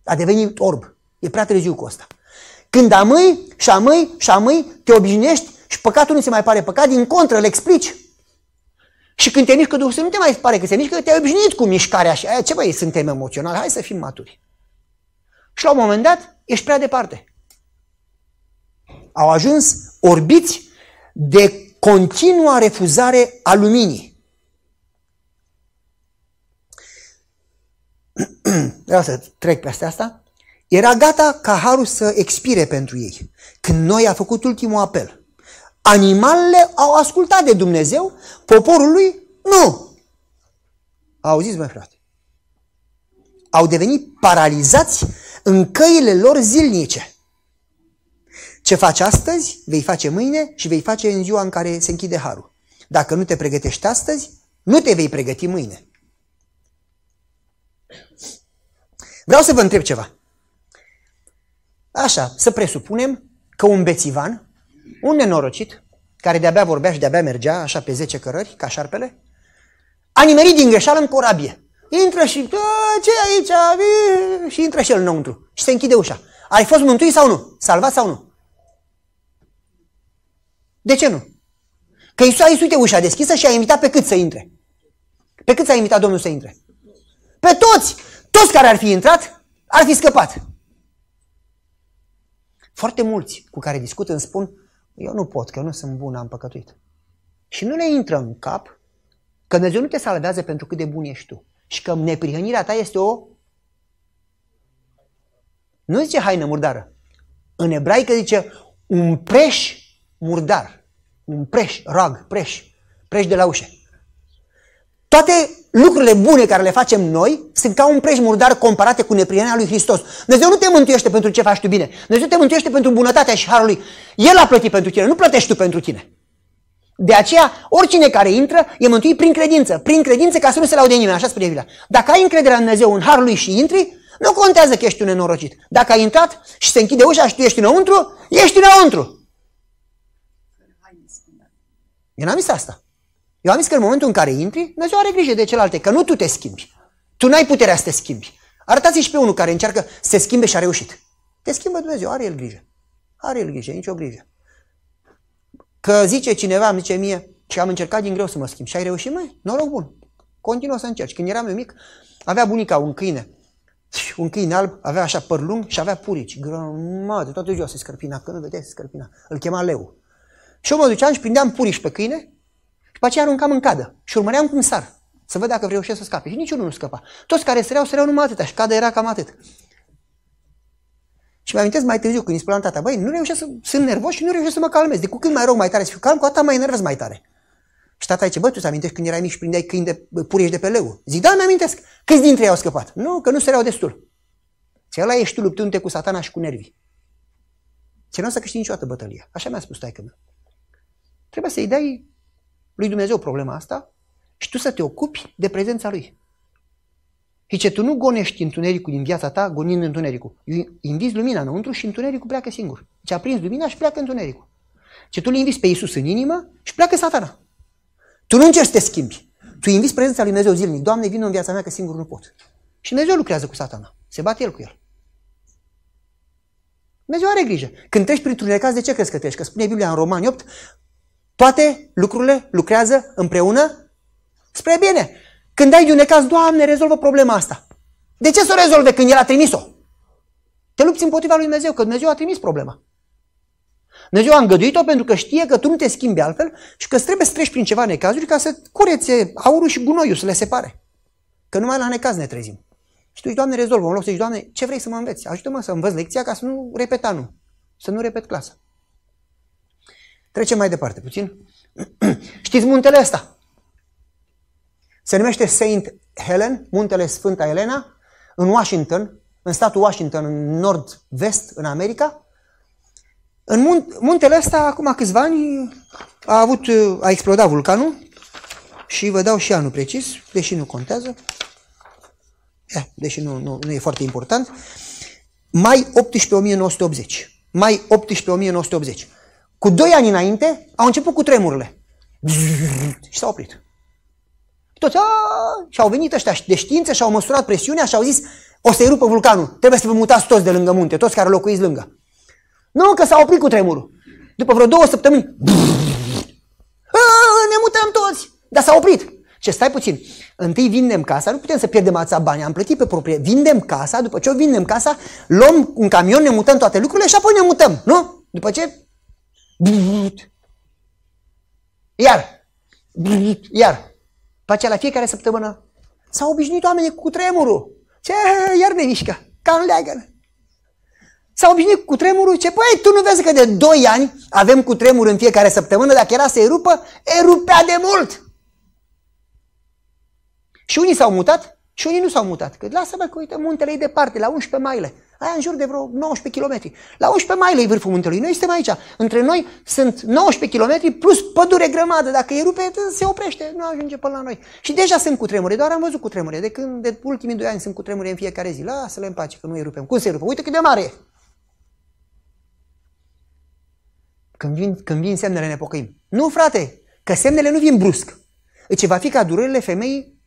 A devenit orb. E prea târziu cu asta. Când amâi, te obișnuiești și păcatul nu se mai pare păcat, din contră, îl explici. Și când te mișcă Duhul Sfânt, nu te mai pare că se mișcă, te-ai obișnuit cu mișcarea și aia, ce băi, suntem emoționali, hai să fim maturi. Și la un moment dat, ești prea departe. Au ajuns orbiți de continua refuzare a luminii. Vreau să trec peste asta. Era gata ca harul să expire pentru ei, când Noe a făcut ultimul apel. Animalele au ascultat de Dumnezeu, poporul lui nu. Auziți, măi frate? Au devenit paralizați în căile lor zilnice. Ce faci astăzi, vei face mâine și vei face în ziua în care se închide harul. Dacă nu te pregătești astăzi, nu te vei pregăti mâine. Vreau să vă întreb ceva. Așa, să presupunem că un bețivan, un nenorocit, care de-abia vorbea și de-abia mergea, așa pe 10 cărări, ca șarpele, a nimerit din greșeală în corabie. Intră și, ce aici? Și intră și el înăuntru. Și se închide ușa. Ai fost mântuit sau nu? Salvat sau nu? De ce nu? Că Iisus a zis, uite, ușa deschisă și a invitat pe cât să intre. Pe cât s-a invitat Domnul să intre? Pe toți! Toți care ar fi intrat, ar fi scăpat. Foarte mulți cu care discut îmi spun, eu nu pot, că eu nu sunt bun, am păcătuit. Și nu le intră în cap că Dumnezeu nu te salvează pentru cât de bun ești tu. Și că neprihănirea ta este o Nu zice haină murdară. În ebraică zice un preș murdar. Un preș, rag, preș. Preș de la ușă. Toate lucrurile bune care le facem noi sunt ca un preș murdar comparate cu neprihănirea lui Hristos. Dumnezeu nu te mântuiește pentru ce faci tu bine. Dumnezeu te mântuiește pentru bunătatea și harul lui. El a plătit pentru tine, nu plătești tu pentru tine. De aceea, oricine care intră e mântuit prin credință. Prin credință ca să nu se laude nimeni, așa spune Biblia. Dacă ai încrederea în Dumnezeu, în harul lui și intri, nu contează că ești un nenorocit. Dacă ai intrat și se închide ușa și tu ești înăuntru, ești înăuntru. Eu n-am zis asta. Eu am zis că în momentul în care intri, Dumnezeu are grijă de celelalte, că nu tu te schimbi. Tu n-ai puterea să te schimbi. Arătați-i și pe unul care încearcă să se schimbe și a reușit. Te schimbă Dumnezeu, are El grijă. Are El grijă, nicio grijă. Că zice cineva, îmi zice mie, și am încercat din greu să mă schimb. Și ai reușit, măi? Noroc bun. Continuă să încerci. Când eram eu mic, avea bunica un câine. Un câine alb, avea așa păr lung și avea purici. Grămadă, toată ziua se scărpina, că nu vedea se scărpina. Îl chema Leu. Și eu mă duceam și prindeam purici pe câine și după aceea aruncam în cadă și urmăream cum sar, să văd dacă reușesc să scape. Și niciunul nu scăpa. Toți care săreau numai atâta și cada era cam atât. Și mi-am amintesc mai târziu când îi spuneam tata, băi, nu reușesc să sunt nervos și nu reușesc să mă calmez. De cu cât mai rog mai tare să fiu calm, cu atât mai enervez mai tare. Și tata zice, bă, tu îți amintești când erai mic și prindeai câini de purici de pe leu? Zic, da, mi-amintesc. Câți dintre ei au scăpat? Nu, că nu săreau destul. Și ăla ești tu luptându-te cu satana și cu nervii. Ce nu o să câștigi niciodată bătălia. Așa mi-a spus taică meu. Trebuie să-i dai lui Dumnezeu problema asta și tu să te ocupi de prezența lui. Zice, tu nu gonești întunericul din viața ta gonind întunericul. Invizi lumina înăuntru și întunericul pleacă singur. Deci a prins lumina și pleacă întunericul. Ce tu îl invizi pe Iisus în inimă și pleacă satana. Tu nu încerci să te schimbi. Tu invizi prezența lui Dumnezeu zilnic. Doamne, vină în viața mea că singur nu pot. Și Dumnezeu lucrează cu satana. Se bate el cu el. Dumnezeu are grijă. Când treci printr-un necaz, de ce crezi că treci? Că spune Biblia în Romani 8, toate lucrurile lucrează împreună spre bine. Când ai de un necaz, Doamne, rezolvă problema asta. De ce să o rezolve când El a trimis-o? Te lupți împotriva lui Dumnezeu, că Dumnezeu a trimis problema. Dumnezeu a îngăduit-o pentru că știe că tu nu te schimbi altfel și că trebuie să treci prin ceva necazuri ca să curețe aurul și gunoiul, să le separe. Că numai la necaz ne trezim. Și tu zici, Doamne, rezolvă, în loc să zici, Doamne, ce vrei să mă înveți? Ajută-mă să învăț lecția ca să nu repet anul, să nu repet clasa. Trecem mai departe puțin. Știți muntele ăsta? Se numește St. Helen, muntele Sfânta Elena, în Washington, în statul Washington, în nord-vest, în America. În muntele ăsta, acum câțiva ani, a explodat vulcanul și vă dau și anul precis, deși nu contează, deși nu e foarte important, mai 18 1980. Mai 18 1980. Cu 2 ani înainte au început cu tremurile și s-au oprit. Toți și-au venit ăștia de știință și-au măsurat presiunea și-au zis o să erupă vulcanul, trebuie să vă mutați toți de lângă munte, toți care locuiți lângă. Nu, că s-a oprit cu tremurul. După vreo 2 săptămâni, ne mutăm toți, dar s-a oprit. Ce, stai puțin, întâi vindem casa, nu putem să pierdem atâția bani, am plătit pe proprie, vindem casa, după ce o vindem casa, luăm un camion, ne mutăm toate lucrurile și apoi ne mutăm, nu? După ce... Iar. După aceea, la fiecare săptămână, s-au obișnuit oamenii cu tremurul. Ce? Iar ne mișcă, ca în leagăn. S-au obișnuit cu tremurul, ce? Păi, tu nu vezi că de 2 ani avem cu tremur în fiecare săptămână, dacă era să erupă, erupea de mult. Și unii s-au mutat și unii nu s-au mutat. Că lasă-mă că, uite, muntele e departe, la 11 maile. Aia în jur de vreo 19 km. La 11 maile e vârful muntelui. Noi suntem aici. Între noi sunt 19 km plus pădure grămadă. Dacă erupe, se oprește. Nu ajunge până la noi. Și deja sunt cu tremure. Doar am văzut cu tremure. De ultimii 2 ani sunt cu tremure în fiecare zi. Lasă-le în pace, că nu erupem. Cum se erupă? Uite cât de mare e. Când vin semnele, ne pocăim. Nu, frate, că semnele nu vin brusc. Îți va fi ca durerile femeii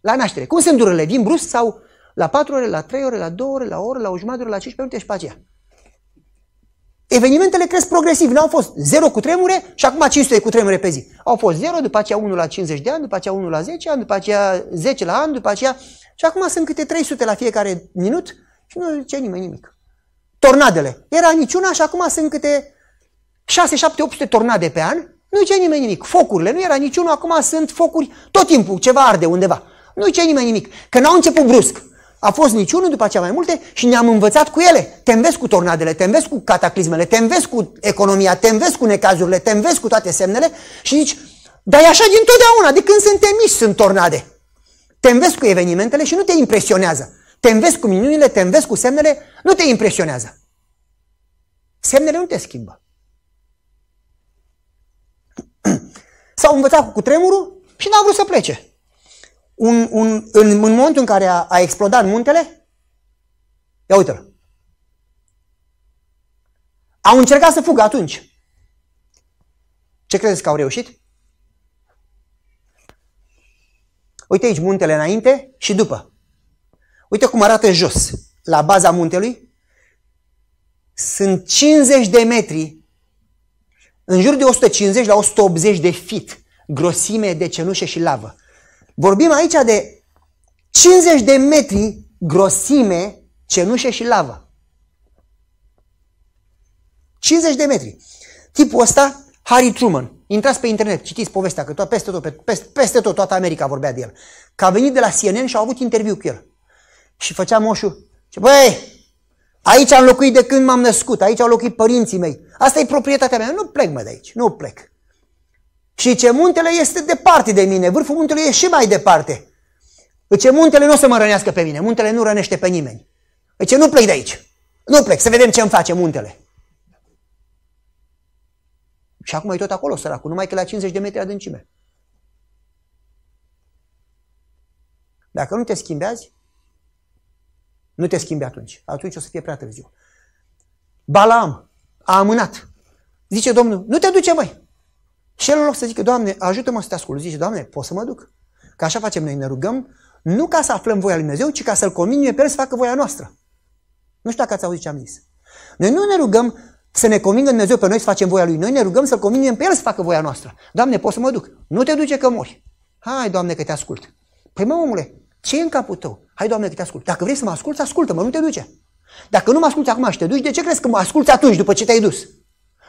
la naștere. Cum sunt durerile? Vin brusc sau la 4 ore, la 3 ore, la 2 ore, la o oră, la o jumătate, la 15 minute și pe aceea. Evenimentele cresc progresiv. N-au fost 0 cu tremure și acum 500 cu tremure pe zi. Au fost 0, după aceea 1 la 50 de ani, după aceea 1 la 10 ani, după aceea 10 la an, după aceea... Și acum sunt câte 300 la fiecare minut și nu zice nimeni nimic. Tornadele. Era niciuna și acum sunt câte 6, 7, 800 tornade pe an. Nu zice nimeni nimic. Focurile. Nu era niciunul. Acum sunt focuri tot timpul. Ceva arde undeva. Nu zice nimeni nimic. Că n-au început brusc. a fost niciunul, după aceea mai multe și ne-am învățat cu ele. Te înveți cu tornadele, te înveți cu cataclismele, te înveți cu economia, te înveți cu necazurile, te înveți cu toate semnele și zici, dar e așa dintotdeauna, de când suntem mici sunt tornade. Te înveți cu evenimentele și nu te impresionează. Te înveți cu minunile, te înveți cu semnele, nu te impresionează. Semnele nu te schimbă. S-au învățat cu cutremurul și n-au vrut să plece. În momentul în care a explodat muntele, ia uite-l. Au încercat să fugă atunci. Ce credeți că au reușit? Uite aici muntele înainte și după. Uite cum arată jos, la baza muntelui. Sunt 50 de metri, în jur de 150 la 180 de feet, grosime de cenușă și lavă. Vorbim aici de 50 de metri grosime, cenușă și lavă. 50 de metri. Tipul ăsta, Harry Truman. Intrați pe internet, citiți povestea, că peste tot, toată America vorbea de el. Că a venit de la CNN și a avut interviu cu el. Și făcea moșul. Și băi, aici am locuit de când m-am născut, aici au locuit părinții mei. Asta e proprietatea mea, nu plec mă de aici, nu plec. Și ce muntele este departe de mine, vârful muntelui e și mai departe. Ce muntele nu o să mă rănească pe mine, muntele nu rănește pe nimeni. Ce nu plec de aici, nu plec, să vedem ce îmi face muntele. Și acum e tot acolo săracul, numai că la 50 de metri adâncime. Dacă nu te schimbi azi, nu te schimbi atunci, atunci o să fie prea târziu. Balaam a amânat, zice Domnul, nu te duce măi. Și el în loc să zică, Doamne, ajută-mă să te ascult, zice, Doamne, pot să mă duc? Că așa facem noi, ne rugăm, nu ca să aflăm voia lui Dumnezeu, ci ca să-L convinuie pe El să facă voia noastră. Nu știu dacă ați auzit ce am zis. Noi nu ne rugăm să ne convingă Dumnezeu pe noi să facem voia Lui, noi ne rugăm să-L convinuiem pe El să facă voia noastră. Doamne, pot să mă duc? Nu te duce că mori. Hai, Doamne, că te ascult. Păi mă, omule, ce e în capul tău? Hai, Doamne, că te ascult. Dacă vrei să mă asculți, ascultă-mă, nu te duce. Dacă nu mă asculți acum și te duci, de ce crezi că mă asculți atunci după ce te-ai dus?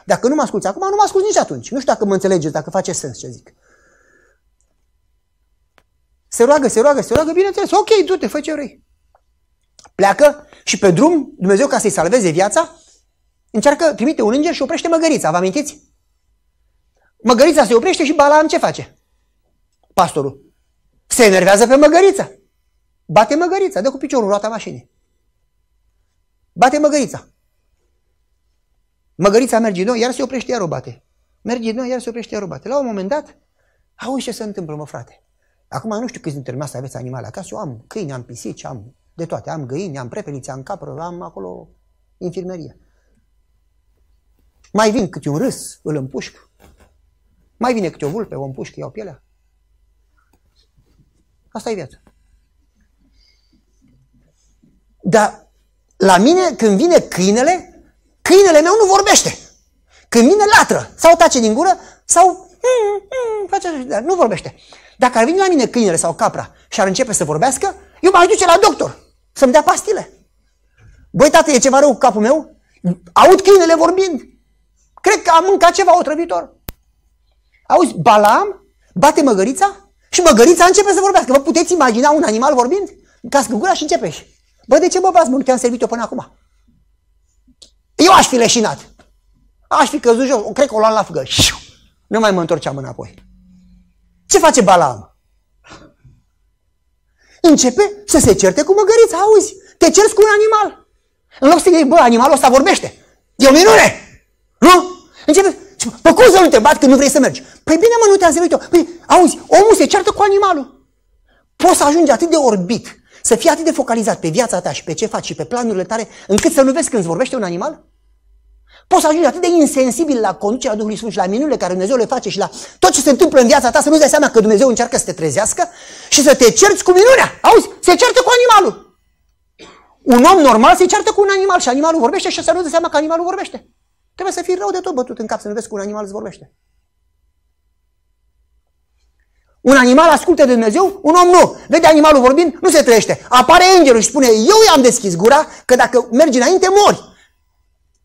Dacă nu mă asculți acum, nu mă asculți nici atunci. Nu știu dacă mă înțelegeți, dacă face sens ce zic. Se roagă, bineînțeles, ok, du-te, fă ce vrei. Pleacă și pe drum, Dumnezeu, ca să-i salveze viața, trimite un înger și oprește măgărița, vă amintiți? Măgărița se oprește și Balaam ce face? Pastorul se enervează pe măgăriță. Bate măgărița, dă cu piciorul roata mașinii. Bate măgărița. Măgărița merge din nou, iar se oprește, iar o bate. Merge din nou, iar se oprește, iar o bate. La un moment dat, auzi ce se întâmplă, mă frate. Acum nu știu câți dintre noastre aveți animale acasă. Eu am câini, am pisici, am de toate. Am găini, am prepelițe, am capră, am acolo infirmerie. Mai vin câte un râs, îl împușc. Mai vine câte o vulpe, o împușc, iau pielea. Asta e viața. Dar la mine, când vine câinele, câinele meu nu vorbește. Când vine, latră. Sau tace din gură, sau face așa, nu vorbește. Dacă ar vine la mine câinele sau capra și ar începe să vorbească, eu m-aș duce la doctor să-mi dea pastile. Băi, tată, e ceva rău cu capul meu? Aud câinele vorbind. Cred că am mâncat ceva otrăvitor. Auzi, Balaam bate măgărița și măgărița începe să vorbească. Vă puteți imagina un animal vorbind? Cască gura și începe. Bă, de ce mă bați? Nu te-am servit-o până acum. Eu aș fi leșinat. Aș fi căzut jos. Cred că o luam la fugă. Nu mai mă întorceam înapoi. Ce face Balaam? Începe să se certe cu măgărița. Auzi, te cerți cu un animal. În loc să zici, bă, animalul ăsta vorbește. E o minune. Nu? Începe. Păi cum să nu te bat când nu vrei să mergi? Păi bine mă, nu te-am zis eu. Păi, auzi, omul se ceartă cu animalul. Poți să ajungi atât de orbit, să fii atât de focalizat pe viața ta și pe ce faci și pe planurile tale, încât să nu vezi când îți vorbește un animal? Poți să ajungi atât de insensibil la conducerea Duhului Sfânt și la minunile care Dumnezeu le face și la tot ce se întâmplă în viața ta, să nu-ți dai seama că Dumnezeu încearcă să te trezească și să te cerți cu minunea. Auzi, se ceartă cu animalul. Un om normal se ceartă cu un animal și animalul vorbește și să nu-ți dai seama că animalul vorbește. Trebuie să fii rău de tot bătut în cap să nu vezi că un animal îți vorbește. Un animal ascultă de Dumnezeu, un om nu. Vede animalul vorbind, nu se trăiește. Apare îngerul și spune, eu i-am deschis gura, că dacă mergi înainte, mori.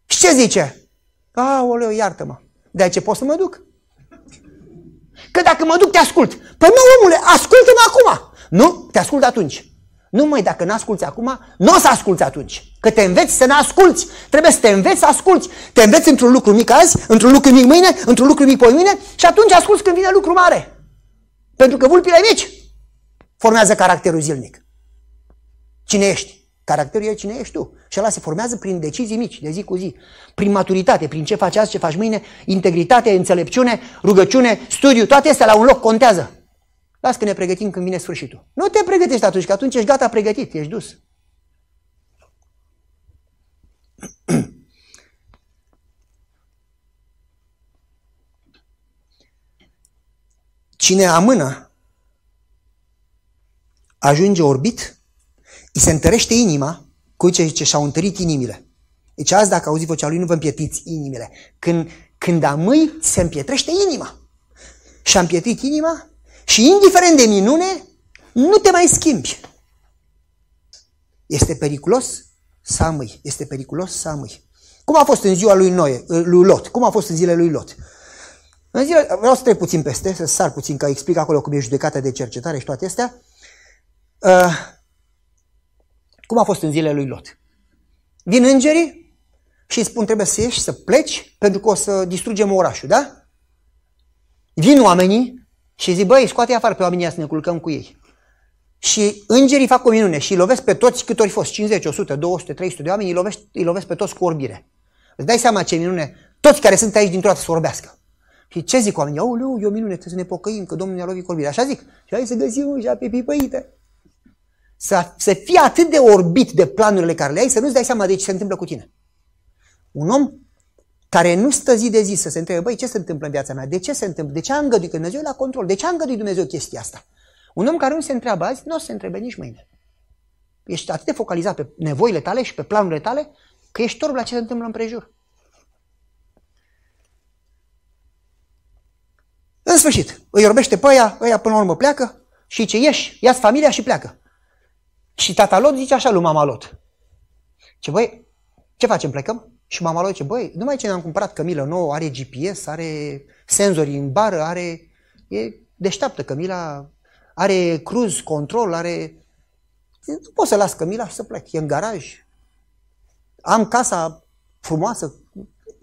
Și ce zice? Aoleu, iartă-mă. De ce pot să mă duc? Că dacă mă duc, te ascult. Păi nu, omule, ascultă-mă acum. Nu, te ascult atunci. Numai dacă n-asculți acum, nu o să asculți atunci. Că te înveți să n-asculți. Trebuie să te înveți să asculți. Te înveți într-un lucru mic azi, într-un lucru mic mâine, într-un lucru mic poimâine și atunci asculți când vine lucru mare. Pentru că vulpile mici formează caracterul zilnic. Cine ești? Caracterul e cine ești tu. Și ăla se formează prin decizii mici, de zi cu zi. Prin maturitate, prin ce faci azi, ce faci mâine, integritate, înțelepciune, rugăciune, studiu, toate astea la un loc contează. Las că ne pregătim când vine sfârșitul. Nu te pregătești atunci, că atunci ești gata pregătit, ești dus. Cine amână ajunge orbit, îi se întărește inima, cu ce și-au întărit inimile. Deci azi dacă auzi vocea lui, nu vă împietiți inimile. Când amâi, se împietrește inima. Și-a împietrit inima și indiferent de minune, nu te mai schimbi. Este periculos să amâi. Este periculos să amâi. Cum a fost în ziua lui Noe, lui Lot? Cum a fost în zilele lui Lot? În zile, vreau să trec puțin peste, să sar puțin, că explic acolo cum e judecata de cercetare și toate astea. Cum a fost în zilele lui Lot? Vin îngerii și îi spun trebuie să ieși, să pleci, pentru că o să distrugem orașul, da? Vin oamenii și zic, băi, scoate afară pe oamenii ăia să ne culcăm cu ei. Și îngerii fac o minune și îi lovesc pe toți cât ori fost, 50, 100, 200, 300 de oameni, îi lovesc pe toți cu orbire. Îți dai seama ce minune, toți care sunt aici dintr-o dată să orbească. Și ce zic oamenii? Aoleu, e o minune, trebuie să ne pocăim, că Domnul ne-a lovit cu orbire. Așa zic, și hai să găsim ușa pe pipăită. Să fii atât de orbit de planurile care le ai, să nu-ți dai seama de ce se întâmplă cu tine. Un om care nu stă zi de zi să se întrebe, băi, ce se întâmplă în viața mea? De ce se întâmplă? De ce a îngăduit Dumnezeu la control? De ce a îngăduit Dumnezeu chestia asta? Un om care nu se întreabă azi, nu o să se întrebe nici mâine. Ești atât de focalizat pe nevoile tale și pe planurile tale, că ești orb la ce se întâmplă împrejur. În sfârșit, îi orbește pe ăia până la urmă pleacă și zice, ieși, ia-ți familia și pleacă. Și tata Lot zice așa lui mama Lot. Ce băi, ce facem, plecăm? Și mama Lot zice, băi, numai ce ne-am cumpărat cămilă nouă, are GPS, are senzori în bară, e deșteaptă cămila, are cruise control, are... Nu pot să las cămila și să plec, e în garaj. Am casa frumoasă,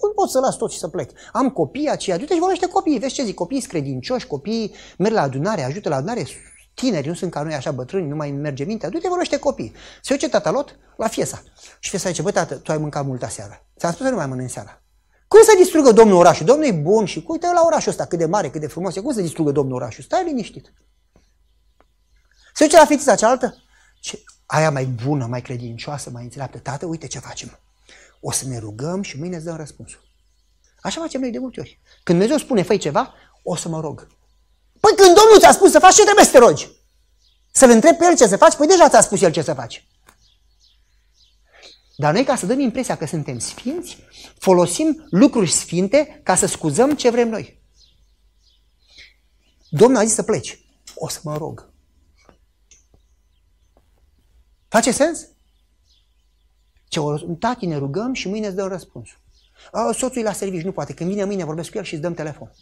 nu pot să las tot și să plec. Am copii aceia, du-te și vorbește copiii, vezi ce zic, copiii sunt credincioși, copiii merg la adunare, ajută la adunare, tineri, nu sunt ca noi așa bătrâni, nu mai merge mintea, du-te vorbește copii. Se duce tata Lot la fiesa. Și fiesa zice, băi tată, tu ai mâncat multă seara. Ți-am spus să nu mai mănânci seara. Cum să distrugă Domnul orașul? Domnul e bun și uite la orașul ăsta cât de mare, cât de frumos e. Cum să distrugă Domnul orașul? Stai liniștit. Se duce la fiița cealaltă. Ce? Aia mai bună, mai credincioasă, mai înțeleaptă. Tată, uite ce facem. O să ne rugăm și mâine îți dăm răspunsul. Așa facem noi de multe ori. Când Dumnezeu spune, fă ceva, o să mă rog. Păi când Domnul ți-a spus să faci, ce trebuie să te rogi? Să-L întrebi pe El ce să faci? Păi deja ți-a spus El ce să faci. Dar noi, ca să dăm impresia că suntem sfinți, folosim lucruri sfinte ca să scuzăm ce vrem noi. Domnul a zis să pleci. O să mă rog. Face sens? Ce, tati, ne rugăm și mâine îți dăm răspunsul. Soțul e la serviciu, nu poate. Când vine mâine vorbesc cu el și îți dăm telefon.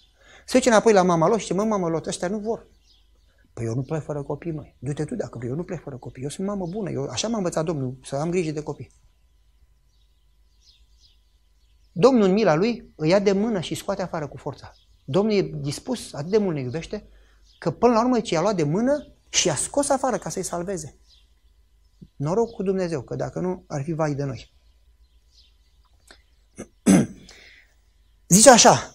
Se duce înapoi la mama Lot și zice, mă, mama Lot, ăștia nu vor. Păi eu nu plec fără copii, măi. Du-te tu dacă vrei, eu nu plec fără copii. Eu sunt mamă bună, eu așa m-a învățat Domnul, să am grijă de copii. Domnul în mila lui îi ia de mână și scoate afară cu forța. Domnul e dispus, atât de mult ne iubește, că până la urmă i-a luat de mână și i-a scos afară ca să-i salveze. Noroc cu Dumnezeu, că dacă nu, ar fi vai de noi. Zice așa,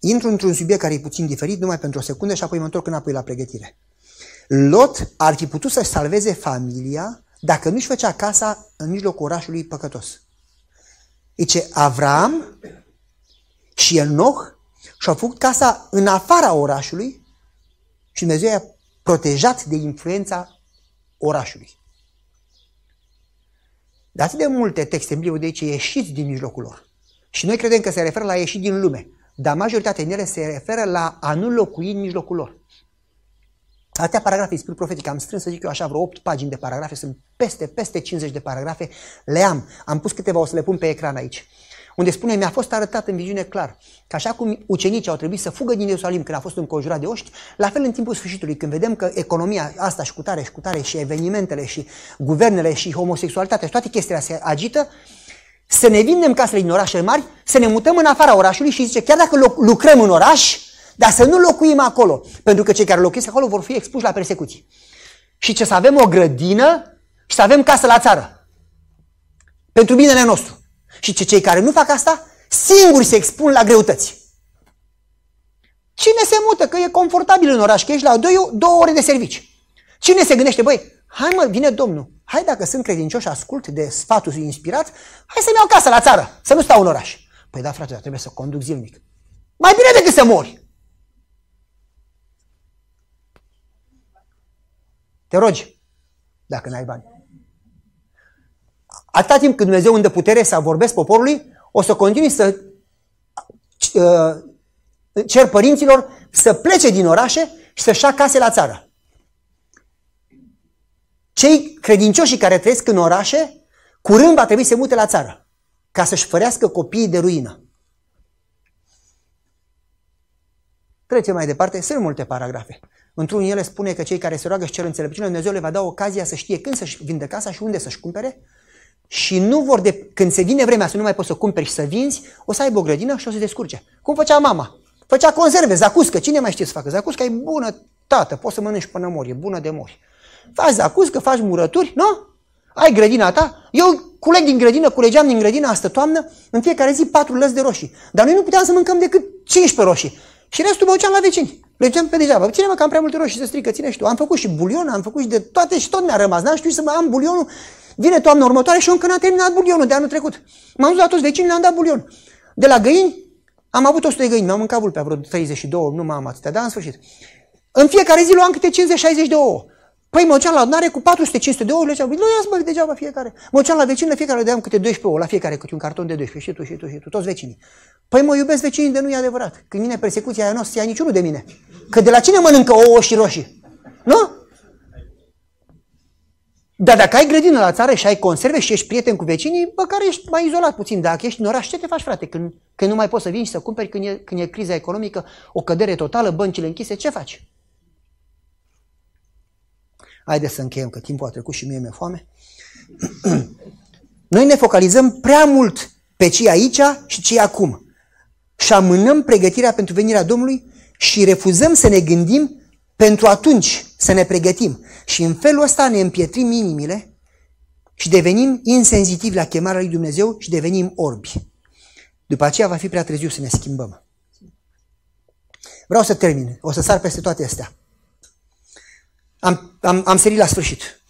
intru într-un subiect care e puțin diferit, numai pentru o secundă și apoi mă întorc înapoi la pregătire. Lot ar fi putut să-și salveze familia dacă nu-și făcea casa în mijlocul orașului păcătos. Zice, Avram și Enoch și-au făcut casa în afara orașului și Dumnezeu i-a protejat de influența orașului. De atât de multe texte în Biblie de aici, ieșiți din mijlocul lor. Și noi credem că se referă la ieșit din lume. Dar majoritatea din ele se referă la a nu locui în mijlocul lor. Atâtea paragrafe din Spiritul Profetic am strâns, să zic eu așa, vreo 8 pagini de paragrafe, sunt peste 50 de paragrafe, le am. Am pus câteva, o să le pun pe ecran aici. unde spune, mi-a fost arătat în viziune clar că așa cum ucenicii au trebuit să fugă din Ierusalim când a fost înconjurat de oști, la fel în timpul sfârșitului, când vedem că economia asta și cu tare și cu tare și evenimentele și guvernele și homosexualitatea și toate chestiile se agită, să ne vindem casele din orașele mari, să ne mutăm în afara orașului și zice, chiar dacă lucrăm în oraș, dar să nu locuim acolo, pentru că cei care locuiesc acolo vor fi expuși la persecuții. Și ce să avem o grădină și să avem casă la țară. Pentru binele nostru. Și cei care nu fac asta, singuri se expun la greutăți. Cine se mută? Că e confortabil în oraș, că ești la două ore de servici. Cine se gândește, băi, hai mă, vine Domnul, hai dacă sunt credincioși, ascult de sfatul inspirat, hai să-mi iau casă la țară, să nu stau în oraș. Păi da, frate, dar trebuie să conduc zilnic. Mai bine decât să mori. Te rogi, dacă n-ai bani. Atâta timp cât Dumnezeu îmi dă putere să vorbesc poporului, o să continui să cer părinților să plece din orașe și să-și ia case la țară. Cei credincioși care trăiesc în orașe, curând va trebui să se mute la țară, ca să-și ferească copiii de ruină. Trecem mai departe, sunt multe paragrafe. Într-unul ele spune că cei care se roagă și cer înțelepciune, Dumnezeu le va da ocazia să știe când să-și vindă casa și unde să-și cumpere și nu vor când se vine vremea să nu mai poți să cumperi și să vinzi, o să aibă o grădină și o să se descurce. Cum făcea mama? Făcea conserve, zacuscă, cine mai știe să facă? Zacusca e bună, tată, poți să mănânci până mori, e bună de mori. Faci zacuscă, faci murături, nu? Ai grădina ta? Eu culegeam din grădină asta toamnă, în fiecare zi 4 lăzi de roșii, dar noi nu puteam să mâncăm decât 15 roșii. Și restul mă duceam la vecini. Le ziceam pe degeaba, ține-mă că am prea multe roșii, se strică, ține și tu. Am făcut și bulion, am făcut și de toate și tot mi-a rămas. N-am știut să mă am bulionul. Vine toamna următoare și eu încă n-am terminat bulionul de anul trecut. M-am dus la toți vecinii, le-am dat bulion. De la găini, am avut 100 de găini, mi-am mâncat vulpea vreo 32, nu mai am atâtea, dar în sfârșit. În fiecare zi luam câte 50-60 de ouă. Păi mă duceam la adunare cu 400-500 de ouă, le ziceam, nu ia-ți mă degeaba fiecare. Mă duceam la vecini, la fiecare dădeam câte 12 ouă, la fiecare câte un carton de 12, și tu, toți vecinii. Păi mă iubesc vecinii, de nu e adevărat. Când vine persecuția aia noastră, ia niciunul de mine. Că de la cine mănâncă ouă și roșii? Nu? Dar dacă ai grădină la țară și ai conserve și ești prieten cu vecinii, bă, care ești mai izolat puțin. Dacă ești în oraș, ce te faci, frate? Când nu mai poți să vii și să cumperi, când e criza economică, o cădere totală, băncile închise, ce faci? Haideți să încheiem, că timpul a trecut și mie mi-e foame. Noi ne focalizăm prea mult pe cei aici și cei acum. Și amânăm pregătirea pentru venirea Domnului și refuzăm să ne gândim pentru atunci, să ne pregătim. Și în felul ăsta ne împietrim inimile și devenim insenzitivi la chemarea lui Dumnezeu și devenim orbi. După aceea va fi prea târziu să ne schimbăm. Vreau să termin, o să sar peste toate astea. Am sărit la sfârșit.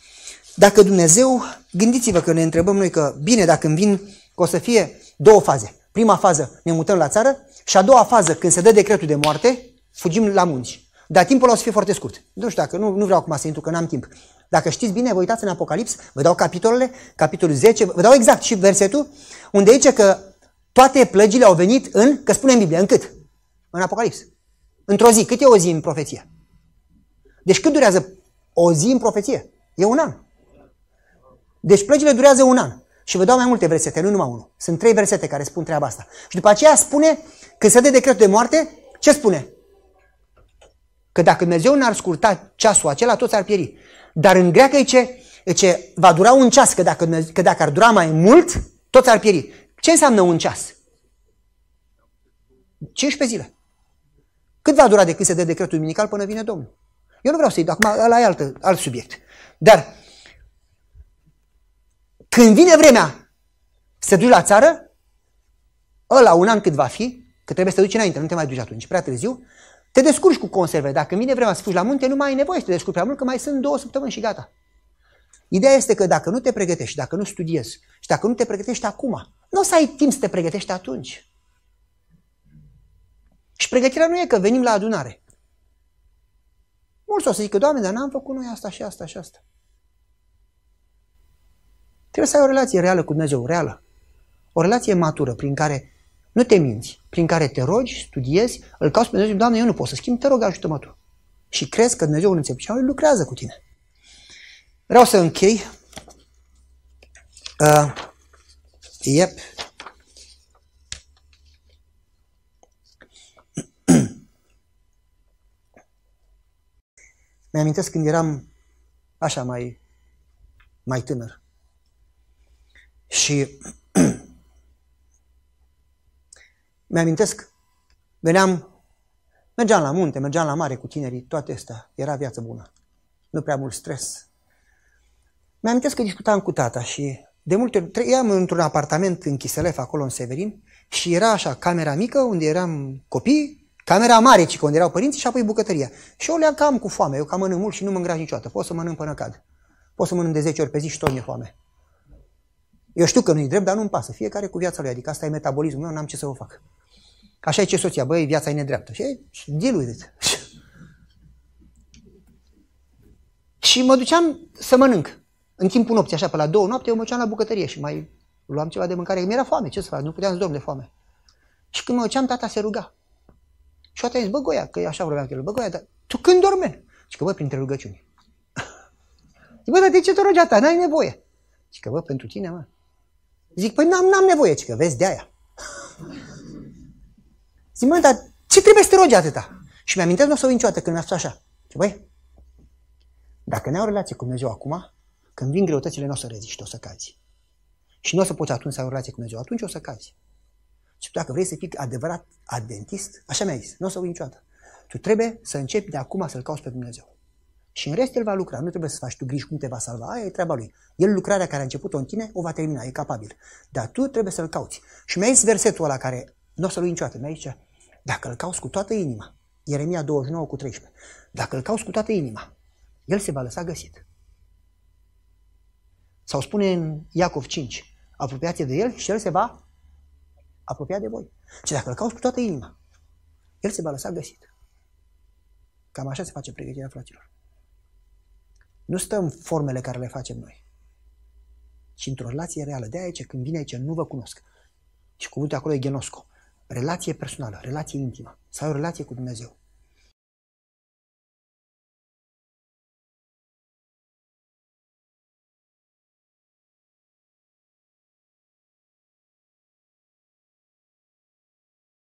Dacă Dumnezeu, gândiți-vă că ne întrebăm noi că, bine, dacă îmi vin, că o să fie două faze. Prima fază, ne mutăm la țară și a doua fază, când se dă decretul de moarte, fugim la munți. Dar timpul ăla o să fie foarte scurt. Nu știu dacă, nu vreau acum să intru, că n-am timp. Dacă știți bine, vă uitați în Apocalips, vă dau capitolele, capitolul 10, vă dau exact și versetul, unde zice că toate plăgile au venit în, că spune în Biblie, în cât? În Apocalips. Într-o zi. Cât e o zi în profeție? Deci cât durează o zi în profeție? E un an. Deci plăgile durează un an. Și vă dau mai multe versete, nu numai unul. Sunt 3 versete care spun treaba asta. Și după aceea spune, când se dă decretul de moarte, ce spune? Că dacă Dumnezeu n-ar scurta ceasul acela, toți ar pieri. Dar în greacă e ce va dura un ceas, că dacă ar dura mai mult, toți ar pieri. Ce înseamnă un ceas? 15 zile. Cât va dura de când se dă decretul duminical până vine Domnul? Eu nu vreau să-i dau, acum ăla e alt subiect. Dar când vine vremea să duci la țară, ăla un an cât va fi, că trebuie să te duci înainte, nu te mai duci atunci, prea târziu, te descurci cu conserve. Dacă vine vremea să fugi la munte, nu mai ai nevoie să te descurci prea mult, că mai sunt 2 săptămâni și gata. Ideea este că dacă nu te pregătești, dacă nu studiezi și dacă nu te pregătești acum, nu o să ai timp să te pregătești atunci. Și pregătirea nu e că venim la adunare. Mulți o să zică, Doamne, dar n-am făcut noi asta și asta și asta. Trebuie să ai o relație reală cu Dumnezeu, reală. O relație matură, prin care nu te minți, prin care te rogi, studiezi, îl cauți pe Dumnezeu, Doamne, eu nu pot să schimb, te rog, ajută-mă Tu. Și crezi că Dumnezeu în înțelepciune lucrează cu tine. Vreau să închei. Mi-amintesc când eram așa mai tânăr și mi-amintesc, mergeam la munte, mergeam la mare cu tinerii, toate astea, era viață bună, nu prea mult stres. Mi-amintesc că discutam cu tata și de multe ori trăiam într-un apartament în Chiselef, acolo în Severin, și era așa, camera mică unde eram copii, camera mare, cică, unde erau părinții și apoi bucătăria. Și eu le-am cam cu foame, eu cam mănânc mult și nu mă îngraș niciodată, pot să mănânc până cad. Pot să mănânc de 10 ori pe zi și tot mi-e foame. Eu știu că nu-i drept, dar nu-mi pasă, fiecare cu viața lui, adică asta e metabolismul meu, n-am ce să o fac. Așa e ce soția, băi, viața e nedreaptă. Și deal with it. Și mă duceam să mănânc. În timpul nopții, așa, pe la 2 noapte, eu mă duceam la bucătărie și mai luam ceva de mâncare. Mi-era foame, ce să fac, nu puteam să dorm de foame. Și când mă duceam, tata se ruga. Și atunci zis, bă, Goia, că așa vorbeam că el, bă, Goia, dar tu când dorme? Și că, bă, printre rugăciuni. Zic, bă, dar de ce te rugea ta? N-ai nevoie. Zic că, bă, pentru tine, mă. Zic, păi n-am nevoie, zic că vezi de aia. Zic, mă, dar ce trebuie să te rogi atâta? Și mi-amintesc, nu o să uit niciodată când mi-a spus așa. Zic, băi, dacă n-ai o relație cu Dumnezeu acum, când vin greutățile, nu o să reziști, o să cazi. Și nu o să poți atunci să ai o relație cu Dumnezeu, atunci o să cazi. Și dacă vrei să fii adevărat adventist, așa mi-a zis, nu o să uit niciodată. Tu trebuie să începi de acum să-L cauți pe Dumnezeu. Și în rest El va lucra, nu trebuie să faci tu griji cum te va salva, aia e treaba Lui. El lucrarea care a început-o în tine o va termina, e capabil. Dar tu trebuie să-L cauți. Și mi-a zis versetul ăla care nu o să-L uit niciodată, mi-a zis, dacă Îl cauți cu toată inima, Ieremia 29:13, dacă Îl cauți cu toată inima, El se va lăsa găsit. Sau spune în Iacov 5, apropiați de El și El se va apropia de voi. Și dacă Îl cauți cu toată inima, El se va lăsa găsit. Cam așa se face pregătirea, fraților. Nu stăm formele care le facem noi, ci într-o relație reală. De aici, când vine aici, nu vă cunosc. Și cuvântul acolo e genosco. Relație personală, relație intimă. Să ai o relație cu Dumnezeu.